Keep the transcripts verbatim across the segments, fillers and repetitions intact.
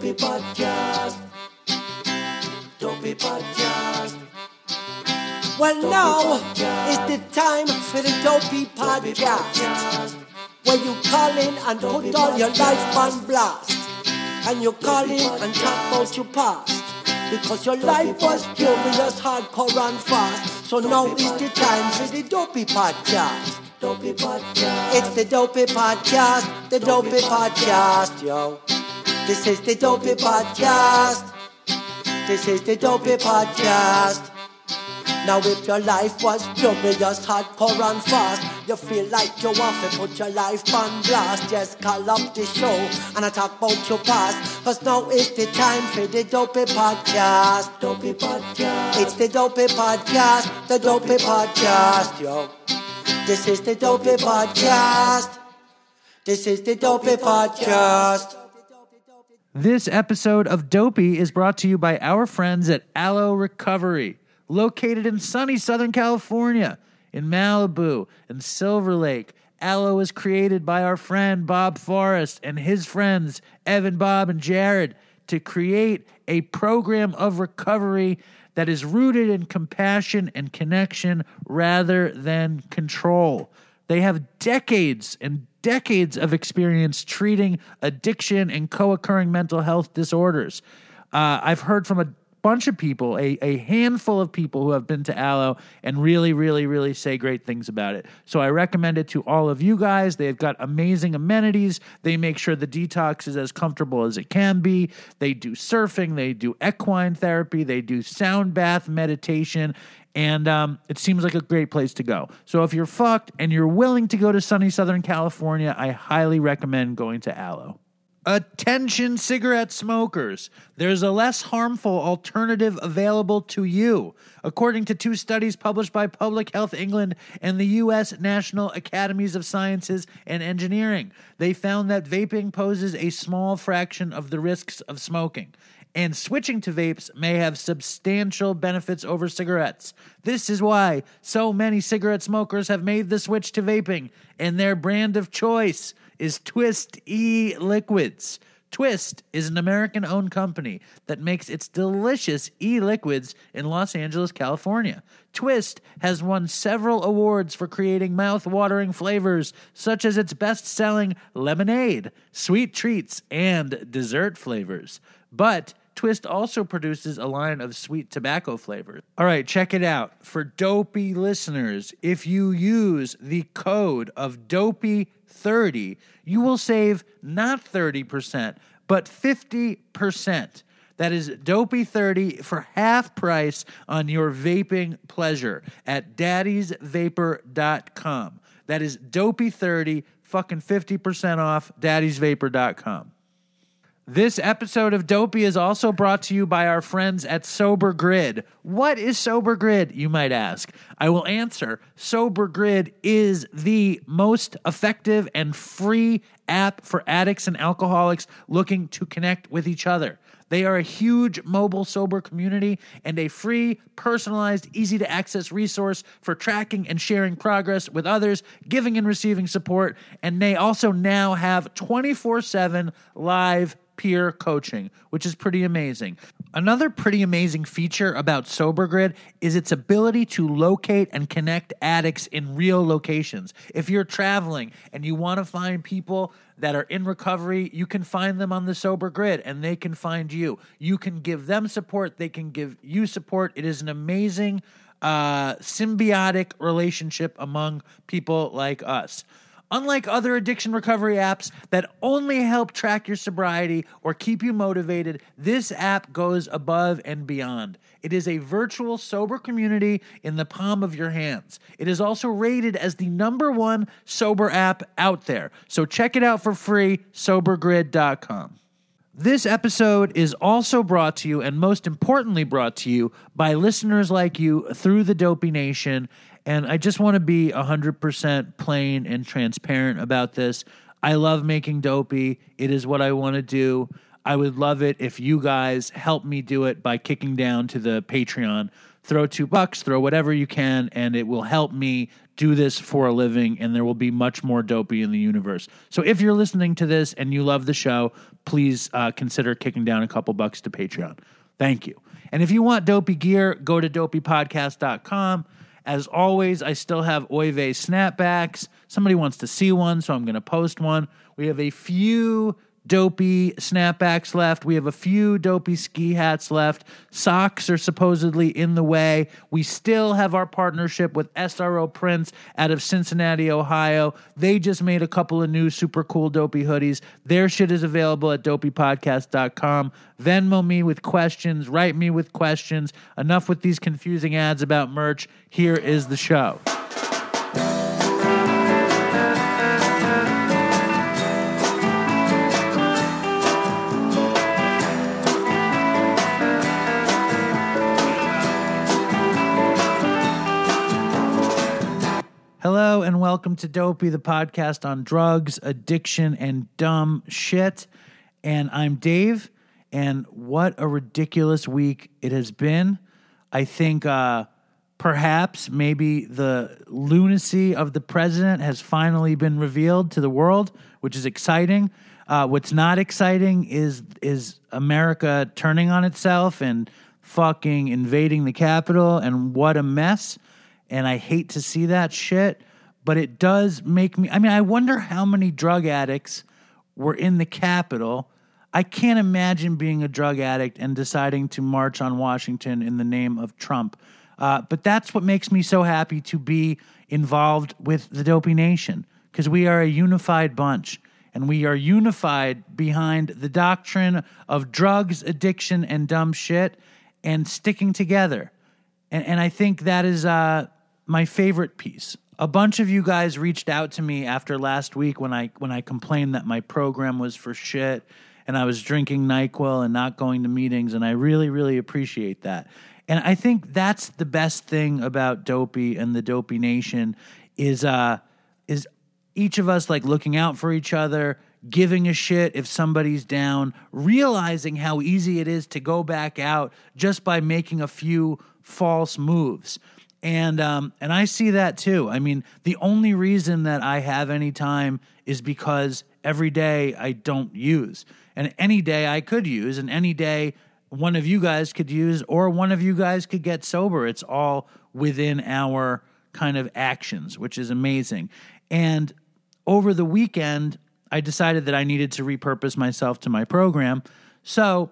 Dopey Podcast. Dopey Podcast. Well, Dopey now podcast. Is the time for the Dopey Podcast. Podcast. Where you call in and Dopey put all podcast. Your life on blast. And you call Dopey in podcast. And talk about your past. Because your Dopey life was podcast. Curious, hardcore and fast. So Dopey now podcast. Is the time for the Dopey Podcast. Dopey Podcast. It's the Dopey Podcast, the Dopey, Dopey podcast. podcast, yo. This is the Dopey Podcast. This is the Dopey Podcast. Now if your life was curious, hardcore and fast, you feel like you want to put your life on blast. Just call up the show and I talk about your past. Cause now is the time for the Dopey Podcast. Dopey Podcast. It's the Dopey Podcast, the Dopey, Dopey podcast. podcast, yo. This is the Dopey Podcast. This is the Dopey Podcast. This episode of Dopey is brought to you by our friends at Aloe Recovery, located in sunny Southern California, in Malibu and Silver Lake. Aloe was created by our friend Bob Forrest and his friends Evan, Bob, and Jared to create a program of recovery that is rooted in compassion and connection rather than control. They have decades and decades of experience treating addiction and co-occurring mental health disorders. Uh, I've heard from a bunch of people, a, a handful of people who have been to Aloe and really, really, really say great things about it. So I recommend it to all of you guys. They've got amazing amenities. They make sure the detox is as comfortable as it can be. They do surfing. They do equine therapy. They do sound bath meditation. And um, it seems like a great place to go. So if you're fucked and you're willing to go to sunny Southern California, I highly recommend going to Aloe. Attention cigarette smokers, there's a less harmful alternative available to you. According to two studies published by Public Health England and the U S National Academies of Sciences and Engineering, they found that vaping poses a small fraction of the risks of smoking, and switching to vapes may have substantial benefits over cigarettes. This is why so many cigarette smokers have made the switch to vaping, and their brand of choice is Twist E-Liquids. Twist is an American-owned company that makes its delicious e-liquids in Los Angeles, California. Twist has won several awards for creating mouth-watering flavors, such as its best-selling lemonade, sweet treats, and dessert flavors. But Twist also produces a line of sweet tobacco flavors. All right, check it out. For Dopey listeners, if you use the code of Dopey thirty, you will save not thirty percent, but fifty percent. That is Dopey thirty for half price on your vaping pleasure at daddies vapor dot com. That is Dopey thirty, fucking fifty percent off daddies vapor dot com. This episode of Dopey is also brought to you by our friends at Sober Grid. What is Sober Grid, you might ask? I will answer. Sober Grid is the most effective and free app for addicts and alcoholics looking to connect with each other. They are a huge mobile sober community and a free, personalized, easy-to-access resource for tracking and sharing progress with others, giving and receiving support, and they also now have twenty-four seven live peer coaching, which is pretty amazing. Another pretty amazing feature about Sober Grid is its ability to locate and connect addicts in real locations. If you're traveling and you want to find people that are in recovery, you can find them on the Sober Grid and they can find you. You can give them support. They can give you support. It is an amazing uh, symbiotic relationship among people like us. Unlike other addiction recovery apps that only help track your sobriety or keep you motivated, this app goes above and beyond. It is a virtual sober community in the palm of your hands. It is also rated as the number one sober app out there. So check it out for free, sober grid dot com. This episode is also brought to you, and most importantly brought to you, by listeners like you through the Dopey Nation. And I just want to be one hundred percent plain and transparent about this. I love making Dopey. It is what I want to do. I would love it if you guys help me do it by kicking down to the Patreon. throw two bucks, throw whatever you can, and it will help me do this for a living, and there will be much more Dopey in the universe. So if you're listening to this and you love the show, please uh, consider kicking down a couple bucks to Patreon. Thank you. And if you want Dopey gear, go to dopey podcast dot com. As always, I still have Oive snapbacks. Somebody wants to see one, so I'm going to post one. We have a few Dopey snapbacks left. We have a few Dopey ski hats left. Socks are supposedly in the way. We still have our partnership with S R O Prince out of Cincinnati, Ohio. They just made a couple of new super cool Dopey hoodies. Their shit is available at dopey podcast dot com. Venmo me with questions. Write me with questions. Enough with these confusing ads about merch. Here is the show. Hello and welcome to Dopey, the podcast on drugs, addiction, and dumb shit. And I'm Dave, and what a ridiculous week it has been. I think uh, perhaps maybe the lunacy of the president has finally been revealed to the world, which is exciting. Uh, what's not exciting is is America turning on itself and fucking invading the Capitol, and what a mess. And I hate to see that shit, but it does make me... I mean, I wonder how many drug addicts were in the Capitol. I can't imagine being a drug addict and deciding to march on Washington in the name of Trump. Uh, but that's what makes me so happy to be involved with the Dopey Nation, because we are a unified bunch, and we are unified behind the doctrine of drugs, addiction, and dumb shit, and sticking together. And, and I think that is... Uh, my favorite piece. A bunch of you guys reached out to me after last week when I when I complained that my program was for shit and I was drinking NyQuil and not going to meetings, and I really, really appreciate that. And I think that's the best thing about Dopey and the Dopey Nation is uh, is each of us like looking out for each other, giving a shit if somebody's down, realizing how easy it is to go back out just by making a few false moves. And um, and I see that too. I mean, the only reason that I have any time is because every day I don't use. And any day I could use, and any day one of you guys could use, or one of you guys could get sober. It's all within our kind of actions, which is amazing. And over the weekend, I decided that I needed to repurpose myself to my program. So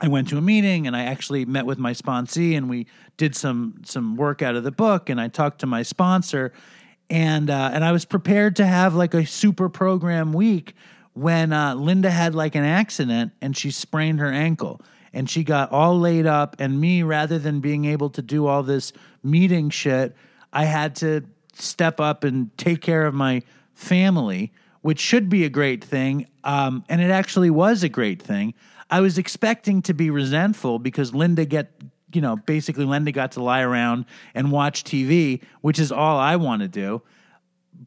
I went to a meeting, and I actually met with my sponsee, and we did some some work out of the book, and I talked to my sponsor, and uh, and I was prepared to have like a super program week when uh, Linda had like an accident, and she sprained her ankle, and she got all laid up, and me, rather than being able to do all this meeting shit, I had to step up and take care of my family, which should be a great thing, um, and it actually was a great thing. I was expecting to be resentful because Linda get, you know, basically Linda got to lie around and watch T V, which is all I want to do.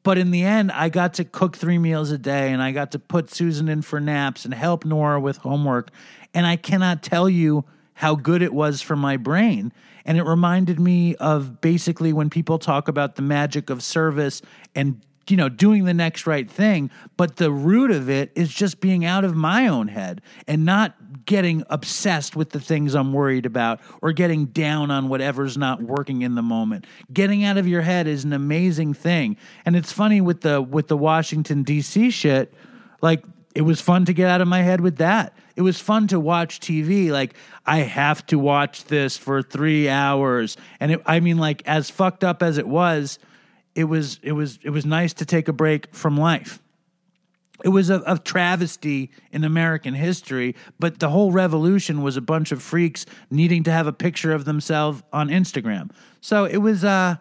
But in the end, I got to cook three meals a day, and I got to put Susan in for naps and help Nora with homework. And I cannot tell you how good it was for my brain. And it reminded me of basically when people talk about the magic of service and, you know, doing the next right thing, but the root of it is just being out of my own head and not getting obsessed with the things I'm worried about or getting down on whatever's not working in the moment. Getting out of your head is an amazing thing. And it's funny with the with the Washington, D C shit, like it was fun to get out of my head with that. It was fun to watch T V. Like, I have to watch this for three hours. And it, I mean, like, as fucked up as it was, It was it was it was nice to take a break from life. It was a, a travesty in American history, but the whole revolution was a bunch of freaks needing to have a picture of themselves on Instagram. So it was a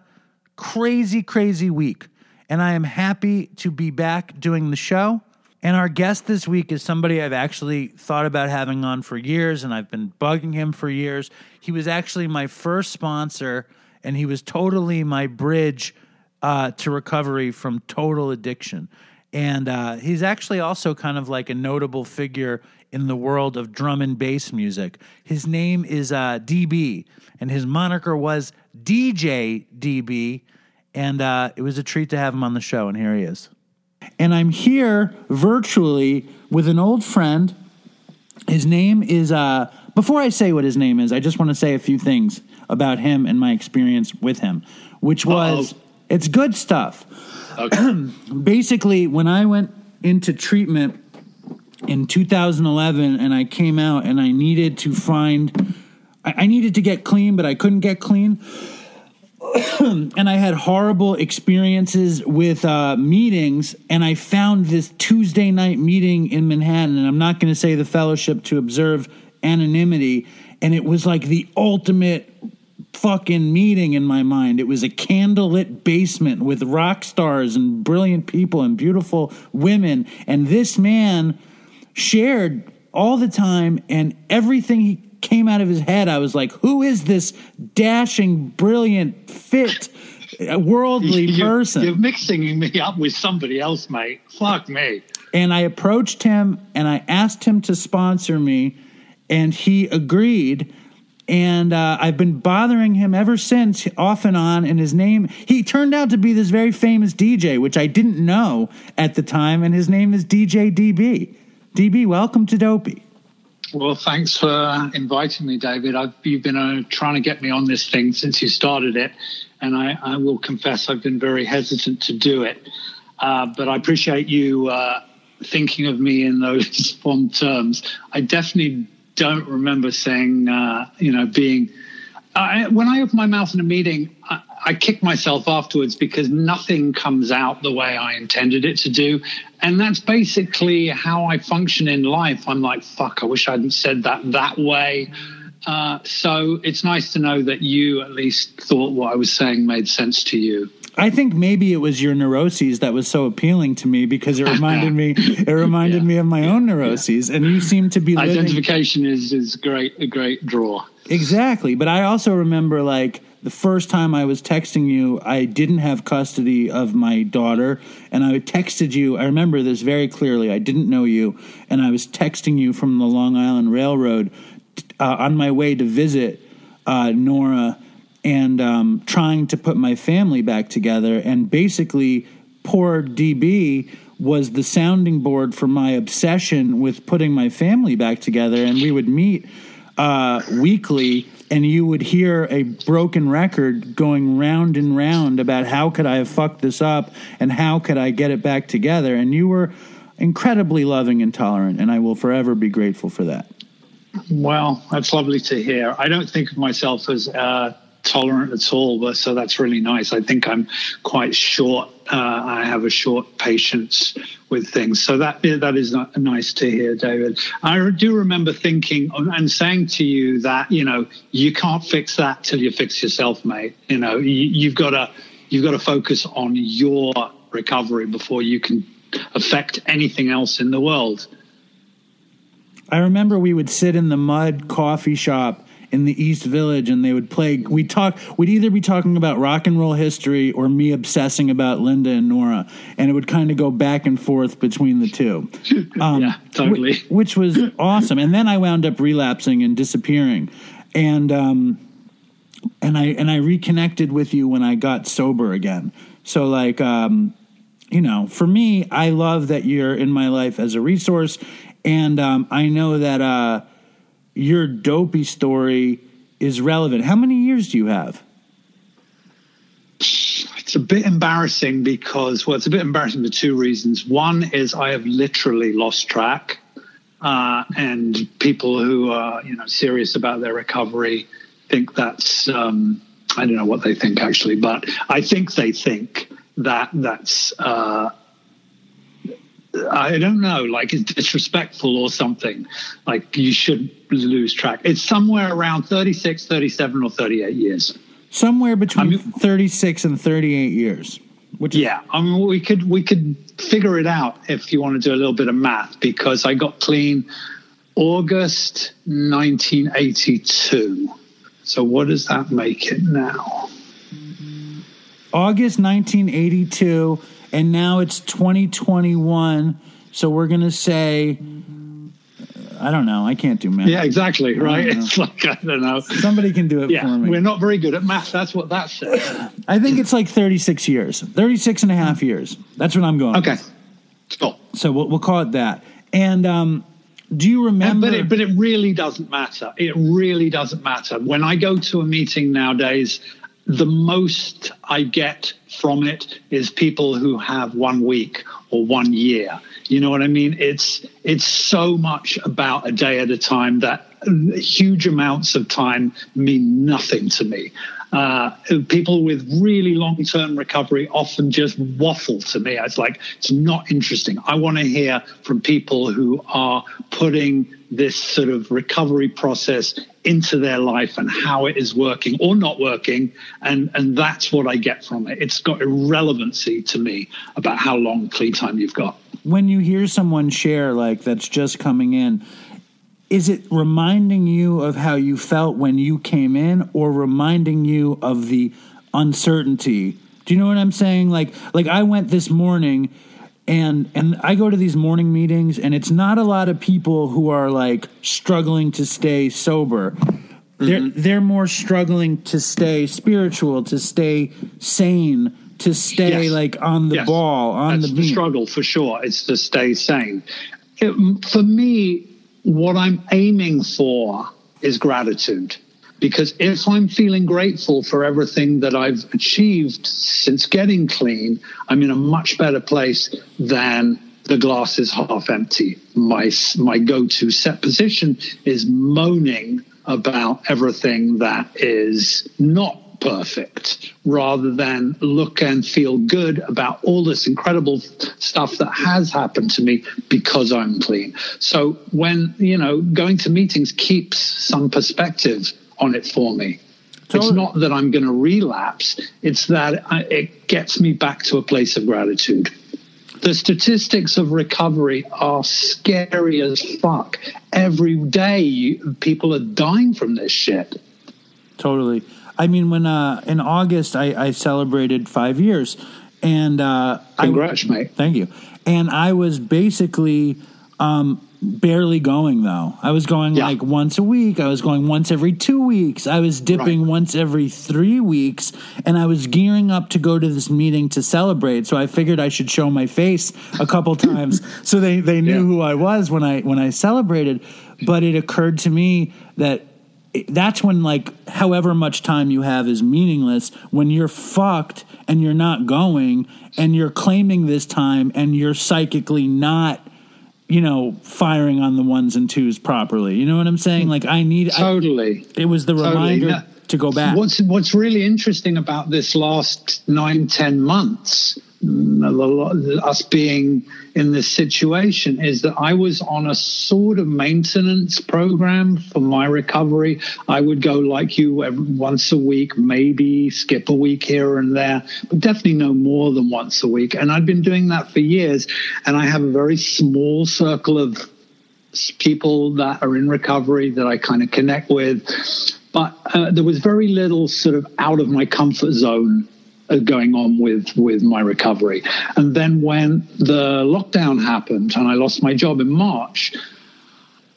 crazy, crazy week, and I am happy to be back doing the show. And our guest this week is somebody I've actually thought about having on for years, and I've been bugging him for years. He was actually my first sponsor, and he was totally my bridge Uh, to recovery from total addiction. And uh, he's actually also kind of like a notable figure in the world of drum and bass music. His name is uh, D B, and his moniker was D J D B. And uh, it was a treat to have him on the show, and here he is. And I'm here virtually with an old friend. His name is... Uh, before I say what his name is, I just want to say a few things about him and my experience with him, which was... Uh-oh. It's good stuff. Okay. Basically, when I went into treatment in two thousand eleven and I came out and I needed to find, I, I needed to get clean, but I couldn't get clean. And I had horrible experiences with uh, meetings, and I found this Tuesday night meeting in Manhattan, and I'm not going to say the fellowship to observe anonymity, and it was like the ultimate fucking meeting in my mind. It was a candlelit basement with rock stars and brilliant people and beautiful women, and this man shared all the time, and everything he came out of his head, I was like, who is this dashing, brilliant, fit, worldly you're, person? You're mixing me up with somebody else, mate. Fuck me. And I approached him, and I asked him to sponsor me, and he agreed. And uh, I've been bothering him ever since, off and on, and his name... He turned out to be this very famous D J, which I didn't know at the time, and his name is D J D B. D B, welcome to Dopey. Well, thanks for inviting me, David. I've, you've been uh, trying to get me on this thing since you started it, and I, I will confess I've been very hesitant to do it. Uh, but I appreciate you uh, thinking of me in those fond terms. I definitely... don't remember saying, uh, you know, being... I, when I open my mouth in a meeting, I, I kick myself afterwards because nothing comes out the way I intended it to do. And that's basically how I function in life. I'm like, fuck, I wish I hadn't said that that way. Uh, so it's nice to know that you at least thought what I was saying made sense to you. I think maybe it was your neuroses that was so appealing to me because it reminded me it reminded yeah. me of my yeah. own neuroses, yeah. and you seem to be living... Identification is is great a great draw. Exactly, but I also remember like the first time I was texting you, I didn't have custody of my daughter, and I texted you. I remember this very clearly. I didn't know you, and I was texting you from the Long Island Railroad uh, on my way to visit uh, Nora. And um, trying to put my family back together. And basically, poor D B was the sounding board for my obsession with putting my family back together. And we would meet uh, weekly, and you would hear a broken record going round and round about how could I have fucked this up and how could I get it back together. And you were incredibly loving and tolerant, and I will forever be grateful for that. Well, that's lovely to hear. I don't think of myself as... Uh tolerant at all, but so that's really nice. I think I'm quite short. Uh, I have a short patience with things, so that that is not nice to hear, David. I do remember thinking and saying to you that you know you can't fix that till you fix yourself, mate. You know you, you've got to you've got to focus on your recovery before you can affect anything else in the world. I remember we would sit in the Mud coffee shop in the East Village, and they would play. We talk. We'd either be talking about rock and roll history or me obsessing about Linda and Nora, and it would kind of go back and forth between the two. Um, yeah, totally. Which, which was awesome. And then I wound up relapsing and disappearing, and um, and I and I reconnected with you when I got sober again. So like, um, you know, for me, I love that you're in my life as a resource, and um, I know that. Uh, Your Dopey story is relevant. How many years do you have? It's a bit embarrassing because, well, it's a bit embarrassing for two reasons. One is I have literally lost track, uh, and people who are, you know, serious about their recovery think that's, um, I don't know what they think actually, but I think they think that that's, uh, I don't know, like it's disrespectful or something, like you should lose track. It's somewhere around thirty-six, thirty-seven, or thirty-eight years. Somewhere between I mean, thirty-six and thirty-eight years. Which yeah, is- I mean, we could we could figure it out if you want to do a little bit of math, because I got clean August nineteen eighty-two. So what does that make it now? August nineteen eighty-two... And now it's twenty twenty-one, so we're going to say, I don't know, I can't do math. Yeah, exactly, right? It's like, I don't know. Somebody can do it yeah, for me. We're not very good at math, that's what that says. I think it's like thirty-six years, thirty-six and a half years. That's what I'm going okay. with. Cool. So we'll, we'll call it that. And um, do you remember? But it, but it really doesn't matter. It really doesn't matter. When I go to a meeting nowadays, the most I get from it is people who have one week or one year. You know what I mean? It's it's so much about a day at a time that huge amounts of time mean nothing to me. Uh, people with really long-term recovery often just waffle to me. It's like, it's not interesting. I want to hear from people who are putting this sort of recovery process into their life and how it is working or not working, and, and that's what I get from it. It's got irrelevancy to me about how long clean time you've got. When you hear someone share, like, that's just coming in, is it reminding you of how you felt when you came in, or reminding you of the uncertainty? Do you know what I'm saying? Like, like I went this morning, and and I go to these morning meetings, and it's not a lot of people who are like struggling to stay sober. Mm-hmm. They're they're more struggling to stay spiritual, to stay sane, to stay yes. like on the yes. ball, on That's the beat. The struggle for sure. It's to stay sane. It, for me. What I'm aiming for is gratitude, because if I'm feeling grateful for everything that I've achieved since getting clean, I'm in a much better place than the glass is half empty. My my go-to set position is moaning about everything that is not perfect, rather than look and feel good about all this incredible stuff that has happened to me because I'm clean. So when, you know, going to meetings keeps some perspective on it for me. Totally. It's not that I'm going to relapse. It's that I, it gets me back to a place of gratitude. The statistics of recovery are scary as fuck. Every day people are dying from this shit. Totally. I mean, when uh, in August, I, I celebrated five years. and uh, Congrats, I, mate. Thank you. And I was basically um, barely going, though. I was going yeah. like once a week. I was going once every two weeks. I was dipping right. once every three weeks. And I was gearing up to go to this meeting to celebrate. So I figured I should show my face a couple times so they, they knew yeah. who I was when I when I celebrated. But it occurred to me that that's when, like, however much time you have is meaningless, when you're fucked and you're not going and you're claiming this time and you're psychically not, you know, firing on the ones and twos properly. You know what I'm saying? Like, I need... Totally. I, it was the reminder totally. Now, to go back. What's, what's really interesting about this last nine, ten months, us being in this situation, is that I was on a sort of maintenance program for my recovery. I would go like you every, once a week, maybe skip a week here and there, but definitely no more than once a week. And I've been doing that for years, and I have a very small circle of people that are in recovery that I kind of connect with. But uh, there was very little sort of out of my comfort zone going on with with my recovery. And then when the lockdown happened and I lost my job in March,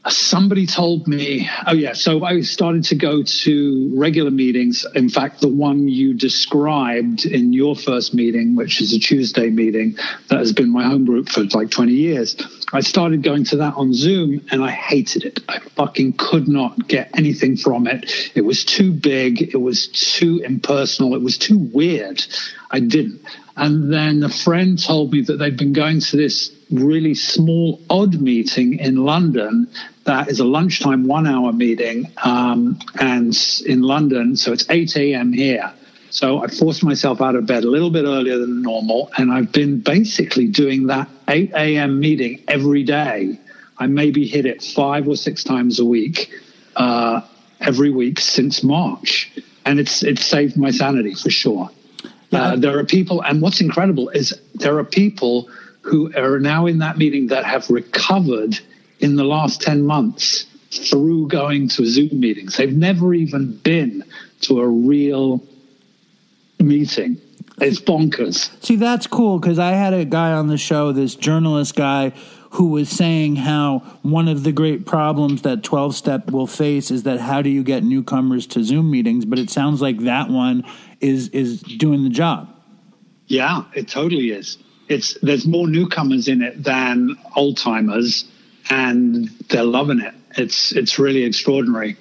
somebody told me, oh yeah so I started to go to regular meetings. In fact, the one you described in your first meeting, which is a Tuesday meeting that has been my home group for like twenty years, I started going to that on Zoom, and I hated it. I fucking could not get anything from it. It was too big, it was too impersonal, it was too weird. I didn't. And then a friend told me that they'd been going to this really small, odd meeting in London that is a lunchtime one-hour meeting, um, and in London, so it's eight a.m. here. So I forced myself out of bed a little bit earlier than normal, and I've been basically doing that eight a.m. meeting every day. I maybe hit it five or six times a week, uh, every week since March, and it's it's saved my sanity for sure. Yeah. Uh, there are people, and what's incredible is there are people who are now in that meeting that have recovered in the last ten months through going to Zoom meetings. They've never even been to a real meeting. It's bonkers. See, that's cool, because I had a guy on the show, this journalist guy, who was saying how one of the great problems that twelve-step will face is that how do you get newcomers to Zoom meetings? But it sounds like that one is is doing the job. Yeah, it totally is. It's there's more newcomers in it than old-timers, and they're loving it. It's it's really extraordinary.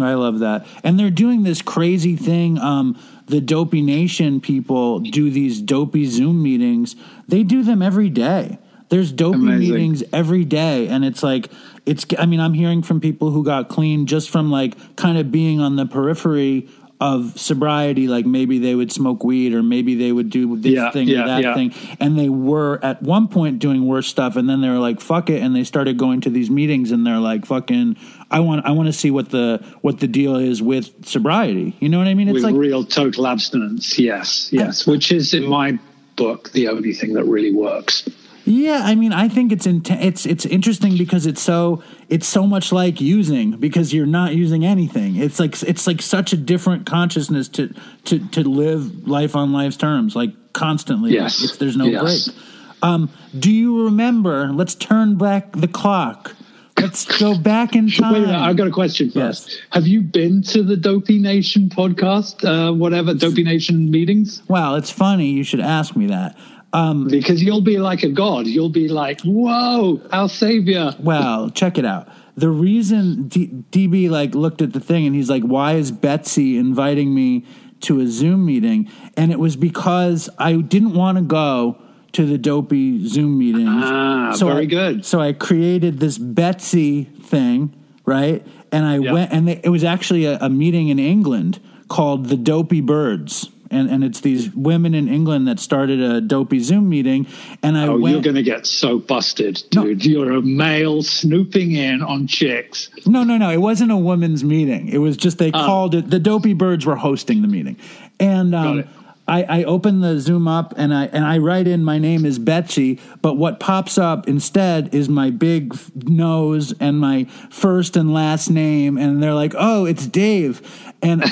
I love that. And they're doing this crazy thing. Um, the Dopey Nation people do these Dopey Zoom meetings. They do them every day. There's Dopey Amazing. meetings every day, and it's like it's. I mean, I'm hearing from people who got clean just from like kind of being on the periphery of sobriety. Like maybe they would smoke weed, or maybe they would do this yeah, thing yeah, or that yeah. thing, and they were at one point doing worse stuff, and then they were like, "Fuck it," and they started going to these meetings, and they're like, "Fucking, I want, I want to see what the what the deal is with sobriety." You know what I mean? It's with like real total abstinence. Yes, yes, which is in my book the only thing that really works. Yeah, I mean, I think it's in, it's it's interesting because it's so it's so much like using, because you're not using anything. It's like it's like such a different consciousness to to, to live life on life's terms, like constantly. Yes, like it's, there's no yes. break. Um, do you remember? Let's turn back the clock. Let's go back in time. Wait a minute, I've got a question first. Yes. Have you been to the Dopey Nation podcast? Uh, whatever Dopey Nation meetings. Wow, it's funny you should ask me that. Um, because you'll be like a god. You'll be like, whoa, our savior. Well, check it out. The reason D B like looked at the thing and he's like, why is Betsy inviting me to a Zoom meeting? And it was because I didn't want to go to the Dopey Zoom meetings. Ah, so very I, good. So I created this Betsy thing, right? And I yep. went, and they, it was actually a, a meeting in England called the Dopey Birds. And, and it's these women in England that started a Dopey Zoom meeting. And I oh, went, you're going to get so busted, dude. No. You're a male snooping in on chicks. No, no, no. It wasn't a women's meeting. It was just they uh, called it. The Dopey Birds were hosting the meeting. And um, I, I open the Zoom up and I and I write in my name is Betsy. But what pops up instead is my big nose and my first and last name. And they're like, oh, it's Dave. And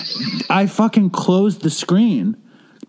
I fucking closed the screen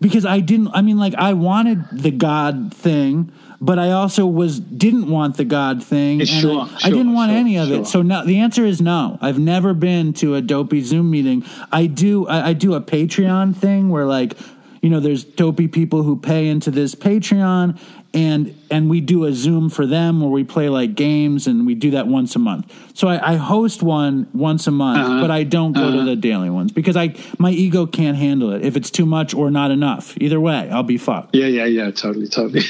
because I didn't, I mean, like I wanted the God thing, but I also was, didn't want the God thing. And sure, I, sure, I didn't want sure, any of sure. it. So no, the answer is no, I've never been to a Dopey Zoom meeting. I do, I, I do a Patreon thing where like, you know, there's dopey people who pay into this Patreon and, and we do a Zoom for them where we play like games and we do that once a month. So I, I host one once a month, uh-huh. but I don't go uh-huh. to the daily ones because I, my ego can't handle it if it's too much or not enough. Either way, I'll be fucked. Yeah, yeah, yeah. Totally, totally.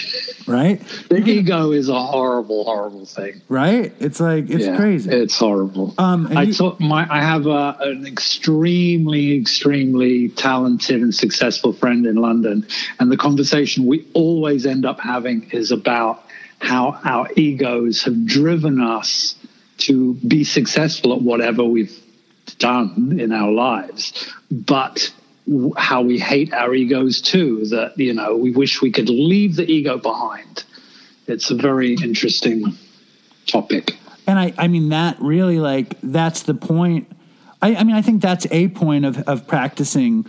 Right? The ego is a horrible, horrible thing. Right? It's like, it's yeah, crazy. It's horrible. Um, I you, taught my, I have a, an extremely, extremely talented and successful friend in London, and the conversation we always end up having is about how our egos have driven us to be successful at whatever we've done in our lives, but how we hate our egos too, that, you know, we wish we could leave the ego behind. It's a very interesting topic. And I, I mean, that really, like, that's the point. I, I mean, I think that's a point of, of practicing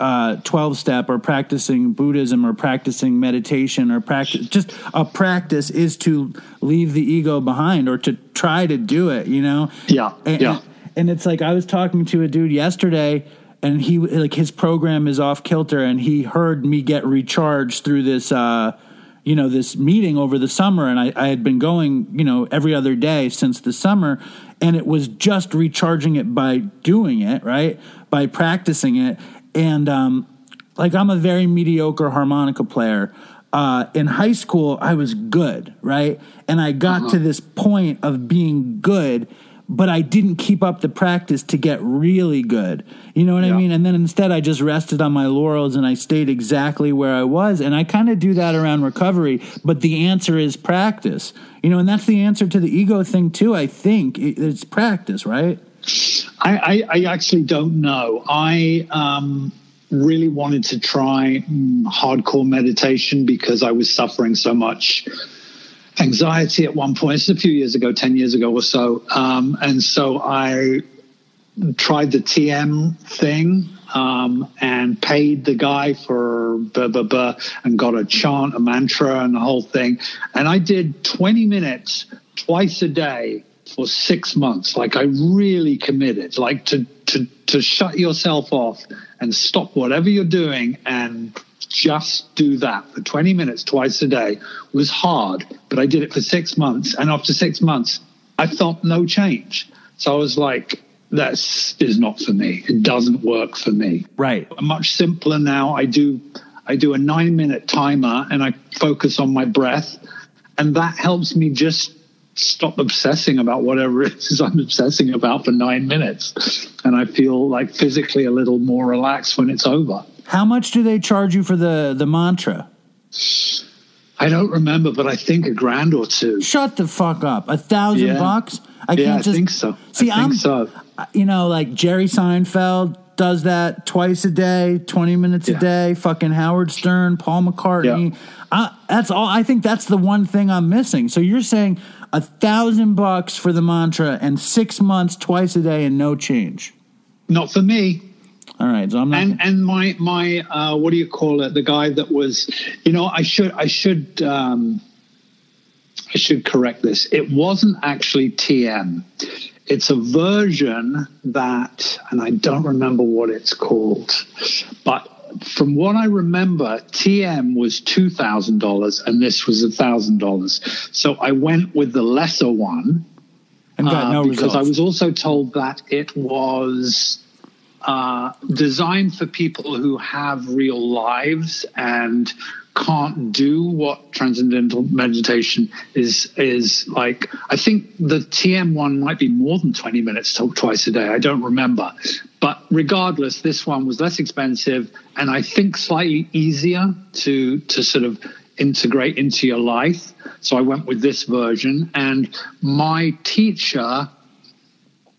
Uh, twelve-step or practicing Buddhism or practicing meditation or practice, just a practice is to leave the ego behind or to try to do it, you know? Yeah, and, yeah. And it's like I was talking to a dude yesterday and he, like, his program is off kilter and he heard me get recharged through this, uh, you know, this meeting over the summer. And I, I had been going, you know, every other day since the summer, and it was just recharging it by doing it, right? By practicing it. And, um, like, I'm a very mediocre harmonica player. Uh, in high school, I was good, right? And I got uh-huh. to this point of being good, but I didn't keep up the practice to get really good. You know what yeah. I mean? And then instead, I just rested on my laurels and I stayed exactly where I was. And I kind of do that around recovery, but the answer is practice. You know, and that's the answer to the ego thing, too, I think. It's practice, right? I, I, I actually don't know. I um, really wanted to try mm, hardcore meditation because I was suffering so much anxiety at one point. It's a few years ago, ten years ago or so. Um, and so I tried the T M thing, um, and paid the guy for blah, blah, blah, and got a chant, a mantra, and the whole thing. And I did twenty minutes twice a day for six months. Like, I really committed, like, to, to, to shut yourself off and stop whatever you're doing and just do that for twenty minutes twice a day. It was hard, but I did it for six months. And after six months, I felt no change. So I was like, this is not for me. It doesn't work for me. Right. I'm much simpler now. I do, I do a nine minute timer and I focus on my breath. And that helps me just stop obsessing about whatever it is I'm obsessing about for nine minutes. And I feel like physically a little more relaxed when it's over. How much do they charge you for the, the mantra? I don't remember, but I think a grand or two. Shut the fuck up. A thousand yeah. bucks? I yeah, can't just... I think so. See, I think I'm, so. You know, like Jerry Seinfeld does that twice a day, twenty minutes yeah. a day, fucking Howard Stern, Paul McCartney. Yeah. I, that's all. I think that's the one thing I'm missing. So you're saying a thousand bucks for the mantra and six months twice a day and no change? Not for me. All right, so I'm not... and and my my uh, what do you call it? The guy that was, you know, I should I should um, I should correct this. It wasn't actually T M. It's a version that, and I don't remember what it's called, but from what I remember, T M was two thousand dollars, and this was a thousand dollars. So I went with the lesser one, and got no uh, because results. I was also told that it was. Uh, designed for people who have real lives and can't do what transcendental meditation is is like. I think the T M one might be more than twenty minutes twice a day. I don't remember. But regardless, this one was less expensive and I think slightly easier to to sort of integrate into your life. So I went with this version, and my teacher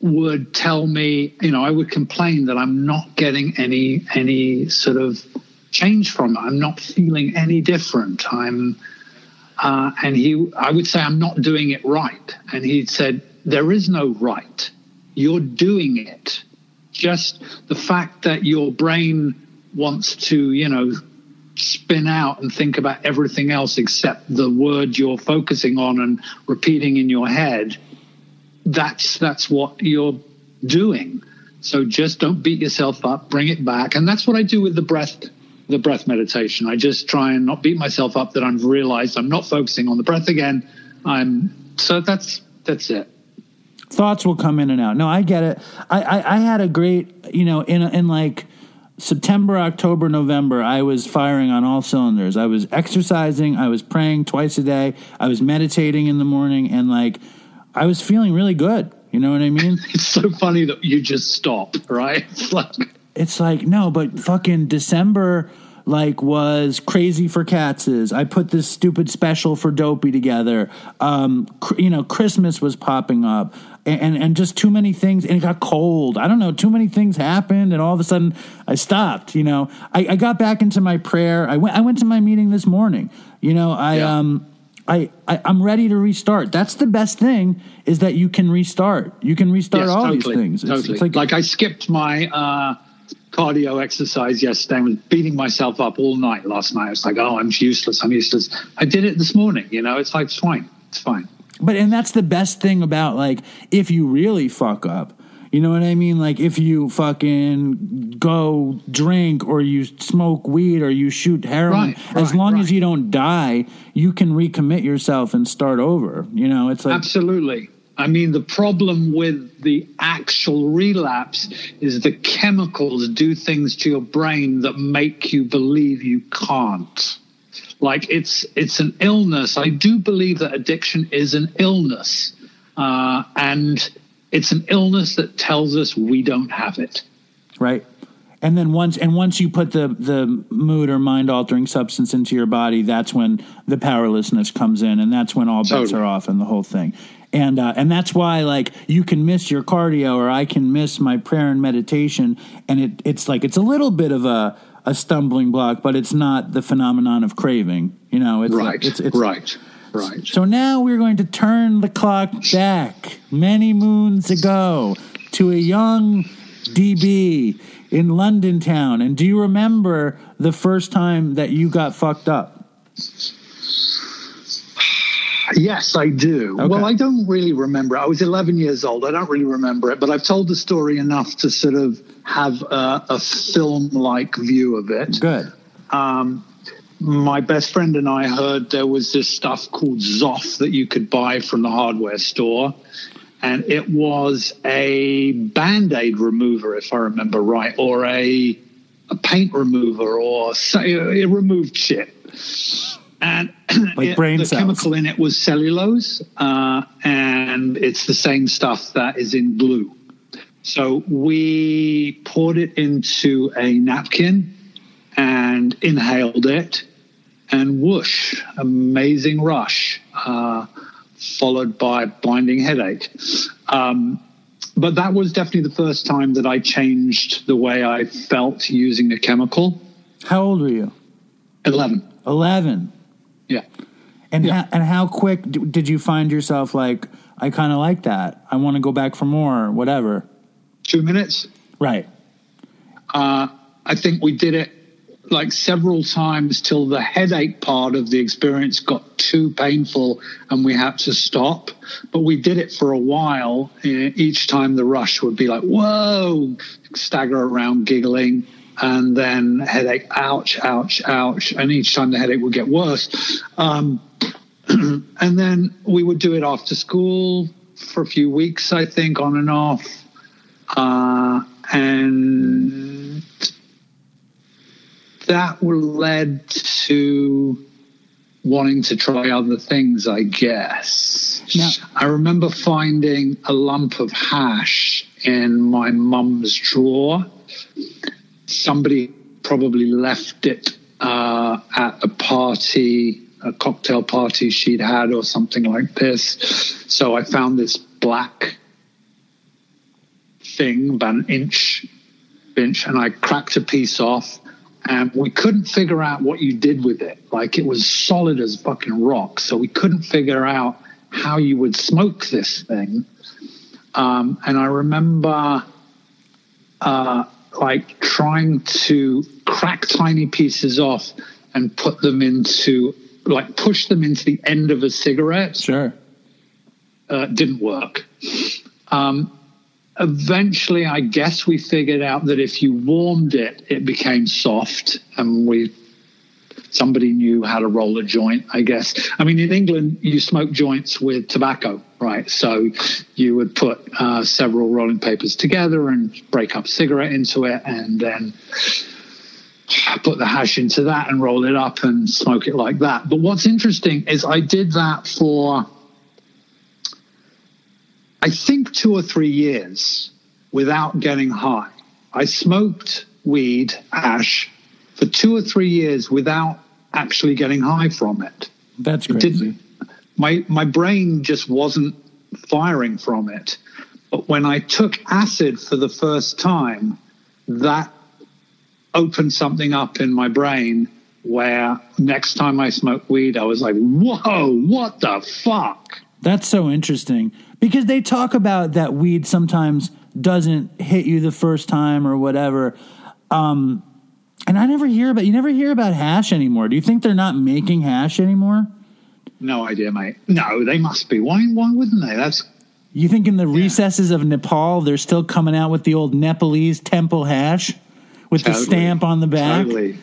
would tell me, you know, I would complain that I'm not getting any any sort of change from it. I'm not feeling any different. I'm, uh, and he, I would say I'm not doing it right. And he said, there is no right. You're doing it. Just the fact that your brain wants to, you know, spin out and think about everything else except the word you're focusing on and repeating in your head. That's that's what you're doing. So just don't beat yourself up. Bring it back, and that's what I do with the breath, the breath meditation. I just try and not beat myself up that I've realized I'm not focusing on the breath again. I'm so that's that's it. Thoughts will come in and out. No, I get it. I I, I had a great, you know, in in like September, October, November, I was firing on all cylinders. I was exercising. I was praying twice a day. I was meditating in the morning, and like. I was feeling really good. You know what I mean? It's so funny that you just stop, right? It's like, it's like no, but fucking December like was crazy for Katz's. I put this stupid special for Dopey together. Um, cr- you know, Christmas was popping up, and, and and just too many things, and it got cold. I don't know, too many things happened, and all of a sudden I stopped. You know, I, I got back into my prayer. I went I went to my meeting this morning. You know, I yeah. um. I, I, I'm ready to restart. That's the best thing is that you can restart. You can restart yes, all totally, these things. It's, totally. it's like, like I skipped my uh, cardio exercise yesterday and was beating myself up all night last night. I was like, oh, I'm useless. I'm useless. I did it this morning. You know, it's like, it's fine. It's fine. But and that's the best thing about like if you really fuck up. You know what I mean? Like if you fucking go drink or you smoke weed or you shoot heroin, right, as right, long right. as you don't die, you can recommit yourself and start over. You know, it's like absolutely. I mean, the problem with the actual relapse is the chemicals do things to your brain that make you believe you can't. Like it's it's an illness. I do believe that addiction is an illness, uh, and. It's an illness that tells us we don't have it. Right. And then once and once you put the, the mood or mind-altering substance into your body, that's when the powerlessness comes in, and that's when all bets totally. Are off and the whole thing. And uh, and that's why, like, you can miss your cardio or I can miss my prayer and meditation, and it it's like it's a little bit of a, a stumbling block, but it's not the phenomenon of craving. You know, it's right. Like, it's, it's, right. Right. So now we're going to turn the clock back many moons ago to a young D B in London town. And do you remember the first time that you got fucked up? Yes, I do. Okay. Well, I don't really remember. I was eleven years old. I don't really remember it, but I've told the story enough to sort of have a, a film-like view of it. Good. Um, my best friend and I heard there was this stuff called Zoff that you could buy from the hardware store, and it was a Band-Aid remover, if I remember right, or a, a paint remover, or so, it removed shit. And like it, brain the cells. Chemical in it was cellulose, uh, and it's the same stuff that is in glue. So we poured it into a napkin and inhaled it, and whoosh, amazing rush, uh, followed by blinding headache. Um, but that was definitely the first time that I changed the way I felt using the chemical. How old were you? Eleven. Eleven. Yeah. And yeah. How, and how quick did you find yourself like, I kind of like that, I want to go back for more, whatever? Two minutes. Right. Uh, I think we did it like several times till the headache part of the experience got too painful and we had to stop. But we did it for a while. Each time the rush would be like, whoa, stagger around giggling. And then headache, ouch, ouch, ouch. And each time the headache would get worse. Um, and then we would do it after school for a few weeks, I think, on and off. Uh, and that led to wanting to try other things, I guess. Now, I remember finding a lump of hash in my mum's drawer. Somebody probably left it uh, at a party, a cocktail party she'd had or something like this. So I found this black thing, about an inch, inch, and I cracked a piece off, and we couldn't figure out what you did with it. Like, it was solid as fucking rock, so we couldn't figure out how you would smoke this thing. Um, and I remember... Uh, like trying to crack tiny pieces off and put them into, like push them into the end of a cigarette. Sure. Uh, didn't work. Um, eventually, I guess we figured out that if you warmed it, it became soft, and we, somebody knew how to roll a joint, I guess. I mean, in England, you smoke joints with tobacco, right? So you would put uh, several rolling papers together and break up cigarette into it, and then put the hash into that and roll it up and smoke it like that. But what's interesting is I did that for, I think, two or three years without getting high. I smoked weed, hash, for two or three years without actually getting high from it. That's crazy. It my, my brain just wasn't firing from it. But when I took acid for the first time, that opened something up in my brain where next time I smoked weed, I was like, whoa, what the fuck? That's so interesting, because they talk about that weed sometimes doesn't hit you the first time or whatever. Um, And I never hear about, you never hear about hash anymore. Do you think they're not making hash anymore? No idea, mate. No, they must be. Why, why wouldn't they? That's. You think in the yeah. recesses of Nepal, they're still coming out with the old Nepalese temple hash with totally. the stamp on the back? Totally.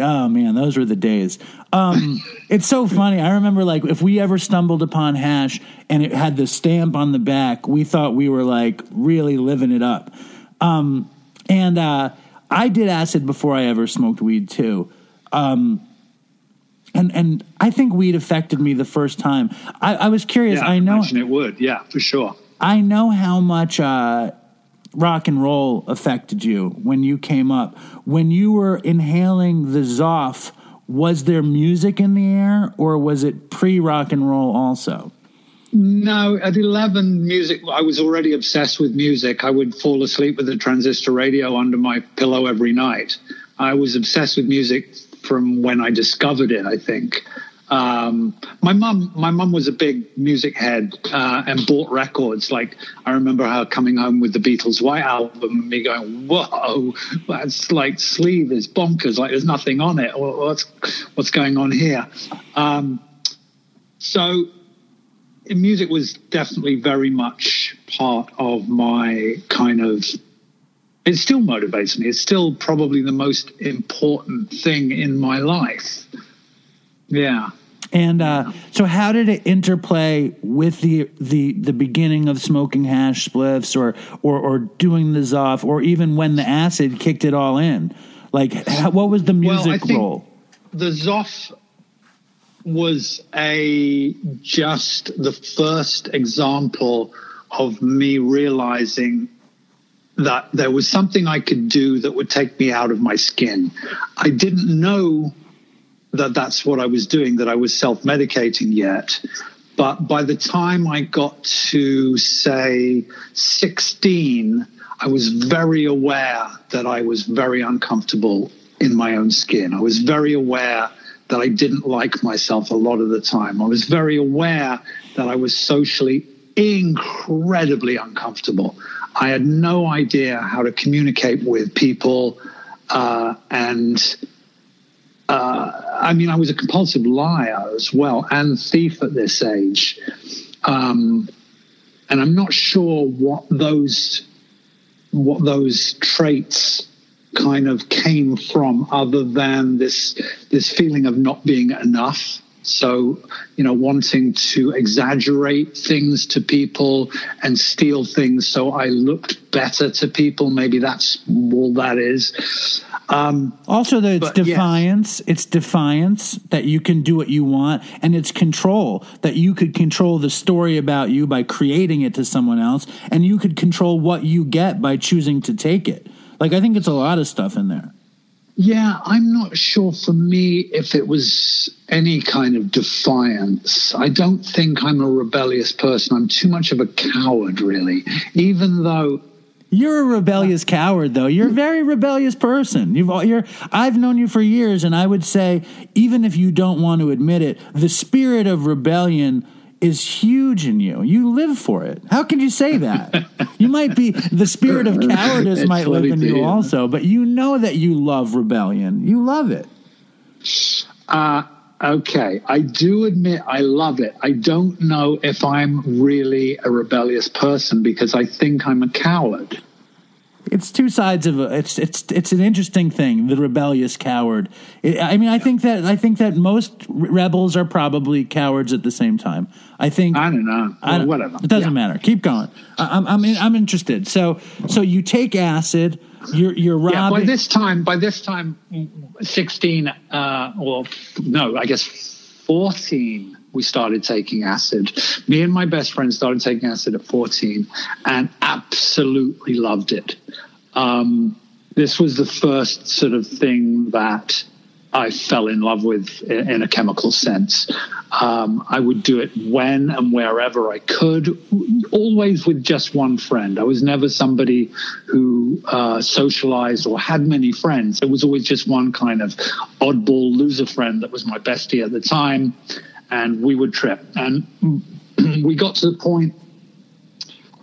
Oh, man, those were the days. Um, it's so funny. I remember, like, if we ever stumbled upon hash and it had the stamp on the back, we thought we were, like, really living it up. Um, and, uh, I did acid before I ever smoked weed too, um, and and I think weed affected me the first time. I, I was curious. Yeah, I, I know imagine it would. Yeah, for sure. I know how much uh, rock and roll affected you when you came up. When you were inhaling the Zoff, was there music in the air, or was it pre-rock and roll also? No, at eleven, music, I was already obsessed with music. I would fall asleep with a transistor radio under my pillow every night. I was obsessed with music from when I discovered it, I think. Um, my mum, my mum was a big music head uh, and bought records. Like, I remember her coming home with the Beatles' White Album and me going, "Whoa, that's like sleeve is bonkers. Like, there's nothing on it. What's what's going on here?" Um, so, music was definitely very much part of my kind of. It still motivates me. It's still probably the most important thing in my life. Yeah. And uh, so how did it interplay with the the the beginning of smoking hash spliffs or or, or doing the Zoff or even when the acid kicked it all in? Like, how, what was the music well, I think role? The Zoff was a just the first example of me realizing that there was something I could do that would take me out of my skin. I didn't know that that's what I was doing, that I was self-medicating yet. But by the time I got to, say, sixteen, I was very aware that I was very uncomfortable in my own skin. I was very aware that I didn't like myself a lot of the time. I was very aware that I was socially incredibly uncomfortable. I had no idea how to communicate with people. Uh, and, uh, I mean, I was a compulsive liar as well and thief at this age. Um, and I'm not sure what those, what those traits kind of came from other than this, this feeling of not being enough. So, you know, wanting to exaggerate things to people and steal things so I looked better to people. Maybe that's all that is. Um, also, that it's defiance. Yeah. It's defiance that you can do what you want. And it's control, that you could control the story about you by creating it to someone else. And you could control what you get by choosing to take it. Like, I think it's a lot of stuff in there. Yeah, I'm not sure for me if it was any kind of defiance. I don't think I'm a rebellious person. I'm too much of a coward, really, even though... You're a rebellious coward, though. You're a very rebellious person. You've, you're, I've known you for years, and I would say, even if you don't want to admit it, the spirit of rebellion is huge in you. You live for it. How could you say that? You might be, the spirit of cowardice might live in you also, but you know that you love rebellion. You love it. Uh, okay. I do admit I love it. I don't know if I'm really a rebellious person because I think I'm a coward. It's two sides of a, it's it's it's an interesting thing. The rebellious coward. It, I mean, I think that I think that most rebels are probably cowards at the same time. I think I don't know. I don't, Whatever. It doesn't yeah. matter. Keep going. I, I'm I'm I'm interested. So so you take acid. You're you're robbing. Yeah, by this time, by this time, sixteen. Uh, well, no, I guess fourteen. We started taking acid. Me and my best friend started taking acid at fourteen and absolutely loved it. Um, this was the first sort of thing that I fell in love with in a chemical sense. Um, I would do it when and wherever I could, always with just one friend. I was never somebody who uh, socialized or had many friends. It was always just one kind of oddball loser friend that was my bestie at the time. And we would trip. And we got to the point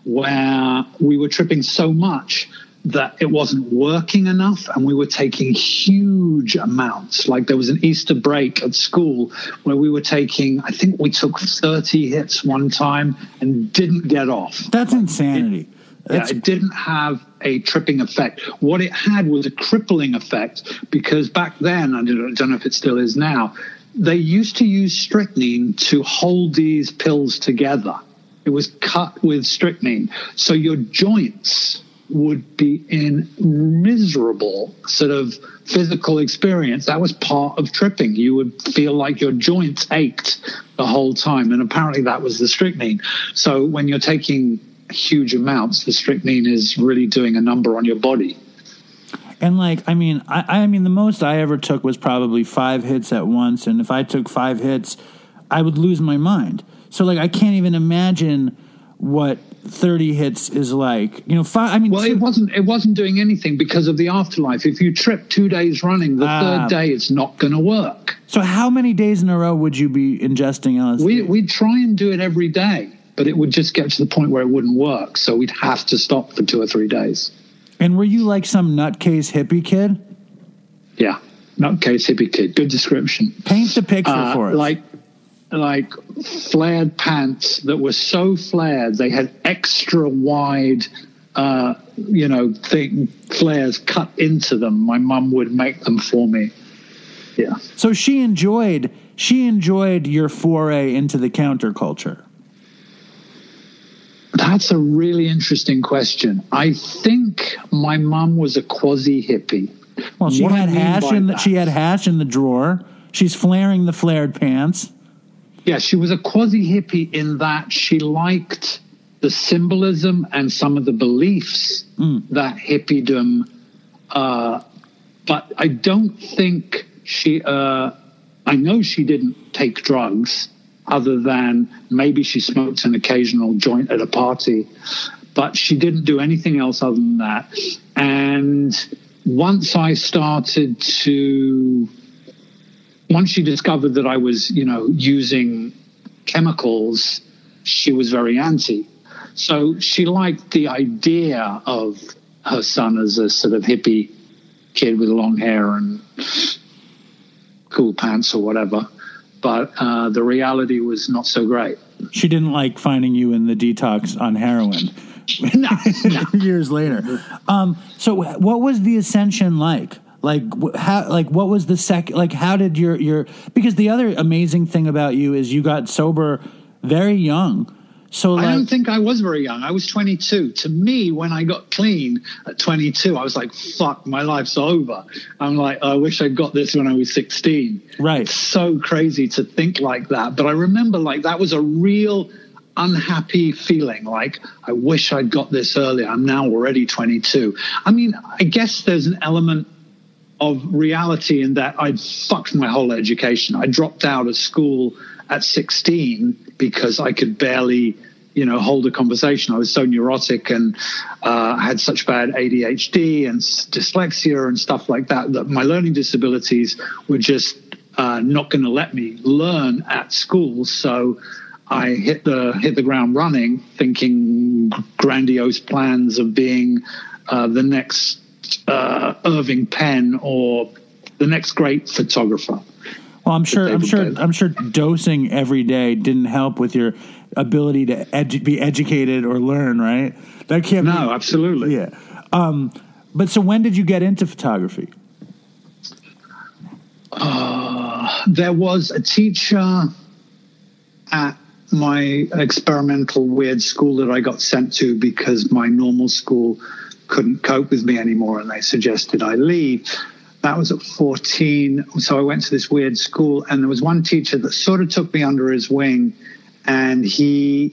where we were tripping so much that it wasn't working enough. And we were taking huge amounts. Like there was an Easter break at school where we were taking, I think we took thirty hits one time and didn't get off. That's insanity. It, That's... Yeah, it didn't have a tripping effect. What it had was a crippling effect because back then, I don't know if it still is now, they used to use strychnine to hold these pills together. It was cut with strychnine. So your joints would be in miserable sort of physical experience. That was part of tripping. You would feel like your joints ached the whole time. And apparently that was the strychnine. So when you're taking huge amounts, the strychnine is really doing a number on your body. And like, I mean, I, I mean, the most I ever took was probably five hits at once. And if I took five hits, I would lose my mind. So like, I can't even imagine what thirty hits is like, you know, five, I mean, well, two, it wasn't, it wasn't doing anything because of the afterlife. If you trip two days running, the uh, third day, it's not going to work. So how many days in a row would you be ingesting L S D? We, we'd try and do it every day, but it would just get to the point where it wouldn't work. So we'd have to stop for two or three days. And were you like some nutcase hippie kid? Yeah. Nutcase hippie kid. Good description. Paint the picture uh, for us. Like, like flared pants that were so flared they had extra wide, uh, you know, thing, flares cut into them. My mum would make them for me. Yeah. So she enjoyed, she enjoyed your foray into the counterculture. That's a really interesting question. I think my mum was a quasi-hippie. Well, she had, hash in the, she had hash in the drawer. She's flaring the flared pants. Yeah, she was a quasi-hippie in that she liked the symbolism and some of the beliefs mm. that hippiedom, uh, but I don't think she, uh, I know she didn't take drugs, other than maybe she smoked an occasional joint at a party, but she didn't do anything else other than that. And once I started to... Once she discovered that I was, you know, using chemicals, she was very anti. So she liked the idea of her son as a sort of hippie kid with long hair and cool pants or whatever. But uh, the reality was not so great. She didn't like finding you in the detox on heroin no, no. years later. Um, so what was the ascension like? Like how? Like what was the second? Like how did your your? Because the other amazing thing about you is you got sober very young. So like, I don't think I was very young. I was twenty-two. To me, when I got clean at twenty-two, I was like, "Fuck, my life's over." I'm like, "I wish I got this when I was sixteen." Right. It's so crazy to think like that. But I remember like that was a real unhappy feeling, like I wish I'd got this earlier. I'm now already twenty-two. I mean, I guess there's an element of reality in that I'd fucked my whole education. I dropped out of school at sixteen because I could barely, you know, hold a conversation. I was so neurotic and uh, had such bad A D H D and dyslexia and stuff like that, that my learning disabilities were just uh, not going to let me learn at school. So I hit the, hit the ground running, thinking grandiose plans of being uh, the next Uh, Irving Penn or the next great photographer. Well, I'm sure, I'm sure, I'm sure dosing every day didn't help with your ability to edu- be educated or learn, right? That can't. No, be, absolutely. Yeah. Um, but so, when did you get into photography? Uh, there was a teacher at my experimental weird school that I got sent to because my normal school couldn't cope with me anymore, and they suggested I leave. That was at fourteen, so I went to this weird school, and there was one teacher that sort of took me under his wing, and he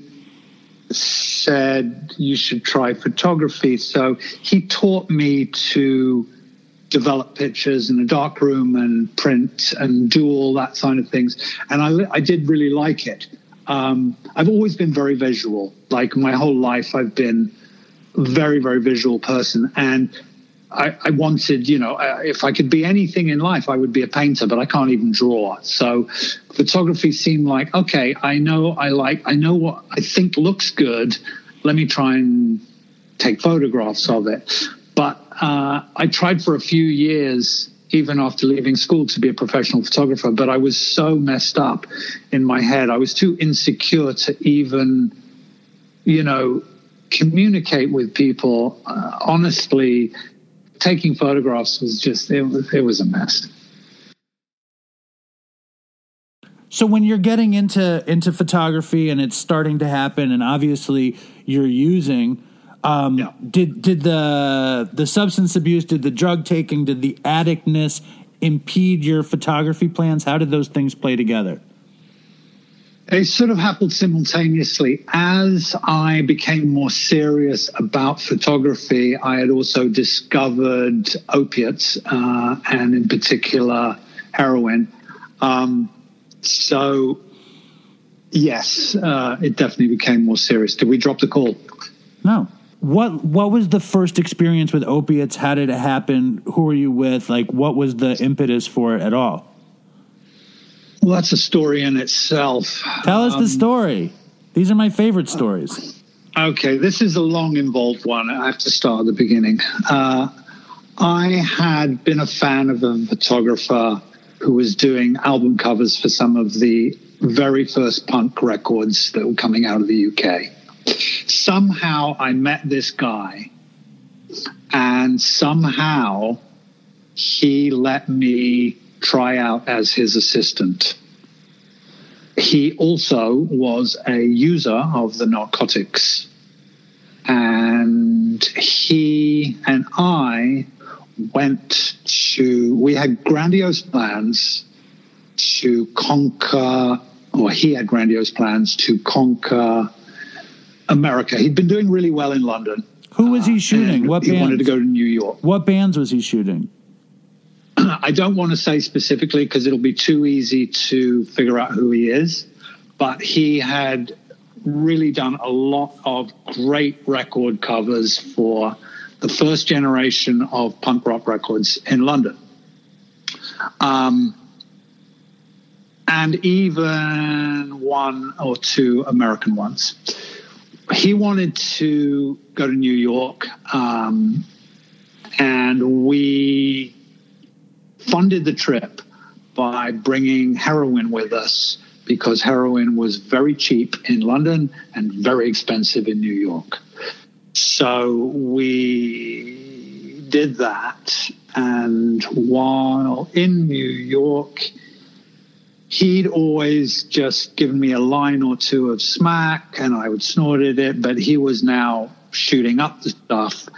said, you should try photography. So he taught me to develop pictures in a dark room and print and do all that kind of things, and I, I did really like it. Um, I've always been very visual. Like, my whole life I've been very, very visual person. And I, I wanted, you know, if I could be anything in life, I would be a painter, but I can't even draw. So photography seemed like, okay, I know I like, I know what I think looks good. Let me try and take photographs of it. But uh, I tried for a few years, even after leaving school, to be a professional photographer, but I was so messed up in my head. I was too insecure to even, you know, communicate with people uh, honestly. Taking photographs was just it was, it was a mess. So when you're getting into into photography and it's starting to happen, and obviously you're using um yeah. did did the the substance abuse, did the drug taking, did the addictness impede your photography plans? How did those things play together? It sort of happened simultaneously. As I became more serious about photography, I had also discovered opiates, uh, and in particular heroin. Um, so Yes, uh, it definitely became more serious. Did we drop the call? No. What What was the first experience with opiates? How did it happen? Who were you with? Like, what was the impetus for it at all? Well, that's a story in itself. Tell us um, the story. These are my favorite stories. Okay, this is a long, involved one. I have to start at the beginning. Uh, I had been a fan of a photographer who was doing album covers for some of the very first punk records that were coming out of the U K. Somehow I met this guy, and somehow he let me try out as his assistant. He also was a user of the narcotics, and he and I went to, we had grandiose plans to conquer, or he had grandiose plans to conquer America. He'd been doing really well in London. Who was he shooting? Uh, what he bands? wanted to go to New York. What bands was he shooting? I don't want to say specifically because it'll be too easy to figure out who he is, but he had really done a lot of great record covers for the first generation of punk rock records in London. Um, and even one or two American ones. He wanted to go to New York, um, and we funded the trip by bringing heroin with us because heroin was very cheap in London and very expensive in New York. So we did that, and while in New York, he'd always just given me a line or two of smack, and I would snorted it, but he was now shooting up the stuff,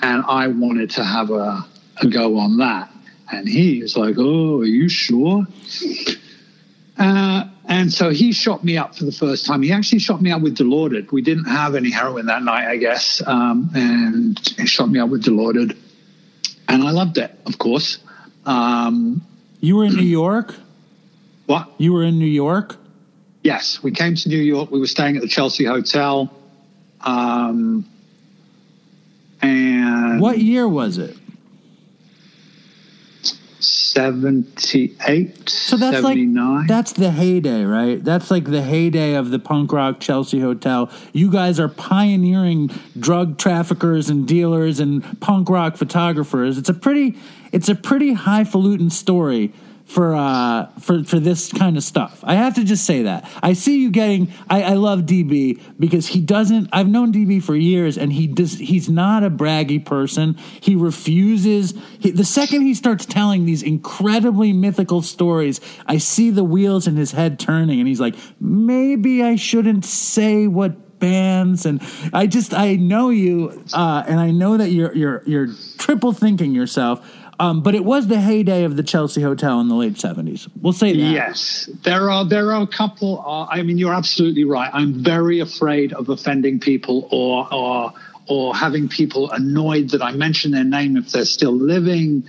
and I wanted to have a, a go on that. And he was like, oh, are you sure? Uh, and so he shot me up for the first time. He actually shot me up with Dilaudid. We didn't have any heroin that night, I guess. Um, and he shot me up with Dilaudid. And I loved it, of course. Um, you were in New York? What? You were in New York? Yes. We came to New York. We were staying at the Chelsea Hotel. Um, and what year was it? seventy-eight, so that's seventy-nine. Like, that's the heyday, right? That's like the heyday of the punk rock Chelsea Hotel. You guys are pioneering drug traffickers and dealers and punk rock photographers. It's a pretty, it's a pretty highfalutin story for uh, for for this kind of stuff. I have to just say that. I see you getting. I, I love D B because he doesn't. I've known D B for years, and he does. He's not a braggy person. He refuses. He, the second he starts telling these incredibly mythical stories, I see the wheels in his head turning, and he's like, maybe I shouldn't say what bands, and I just I know you, uh, and I know that you're you're you're triple thinking yourself. Um, but it was the heyday of the Chelsea Hotel in the late seventies. We'll say that. Yes. There are there are a couple. Uh, I mean, you're absolutely right. I'm very afraid of offending people or, or or having people annoyed that I mention their name if they're still living,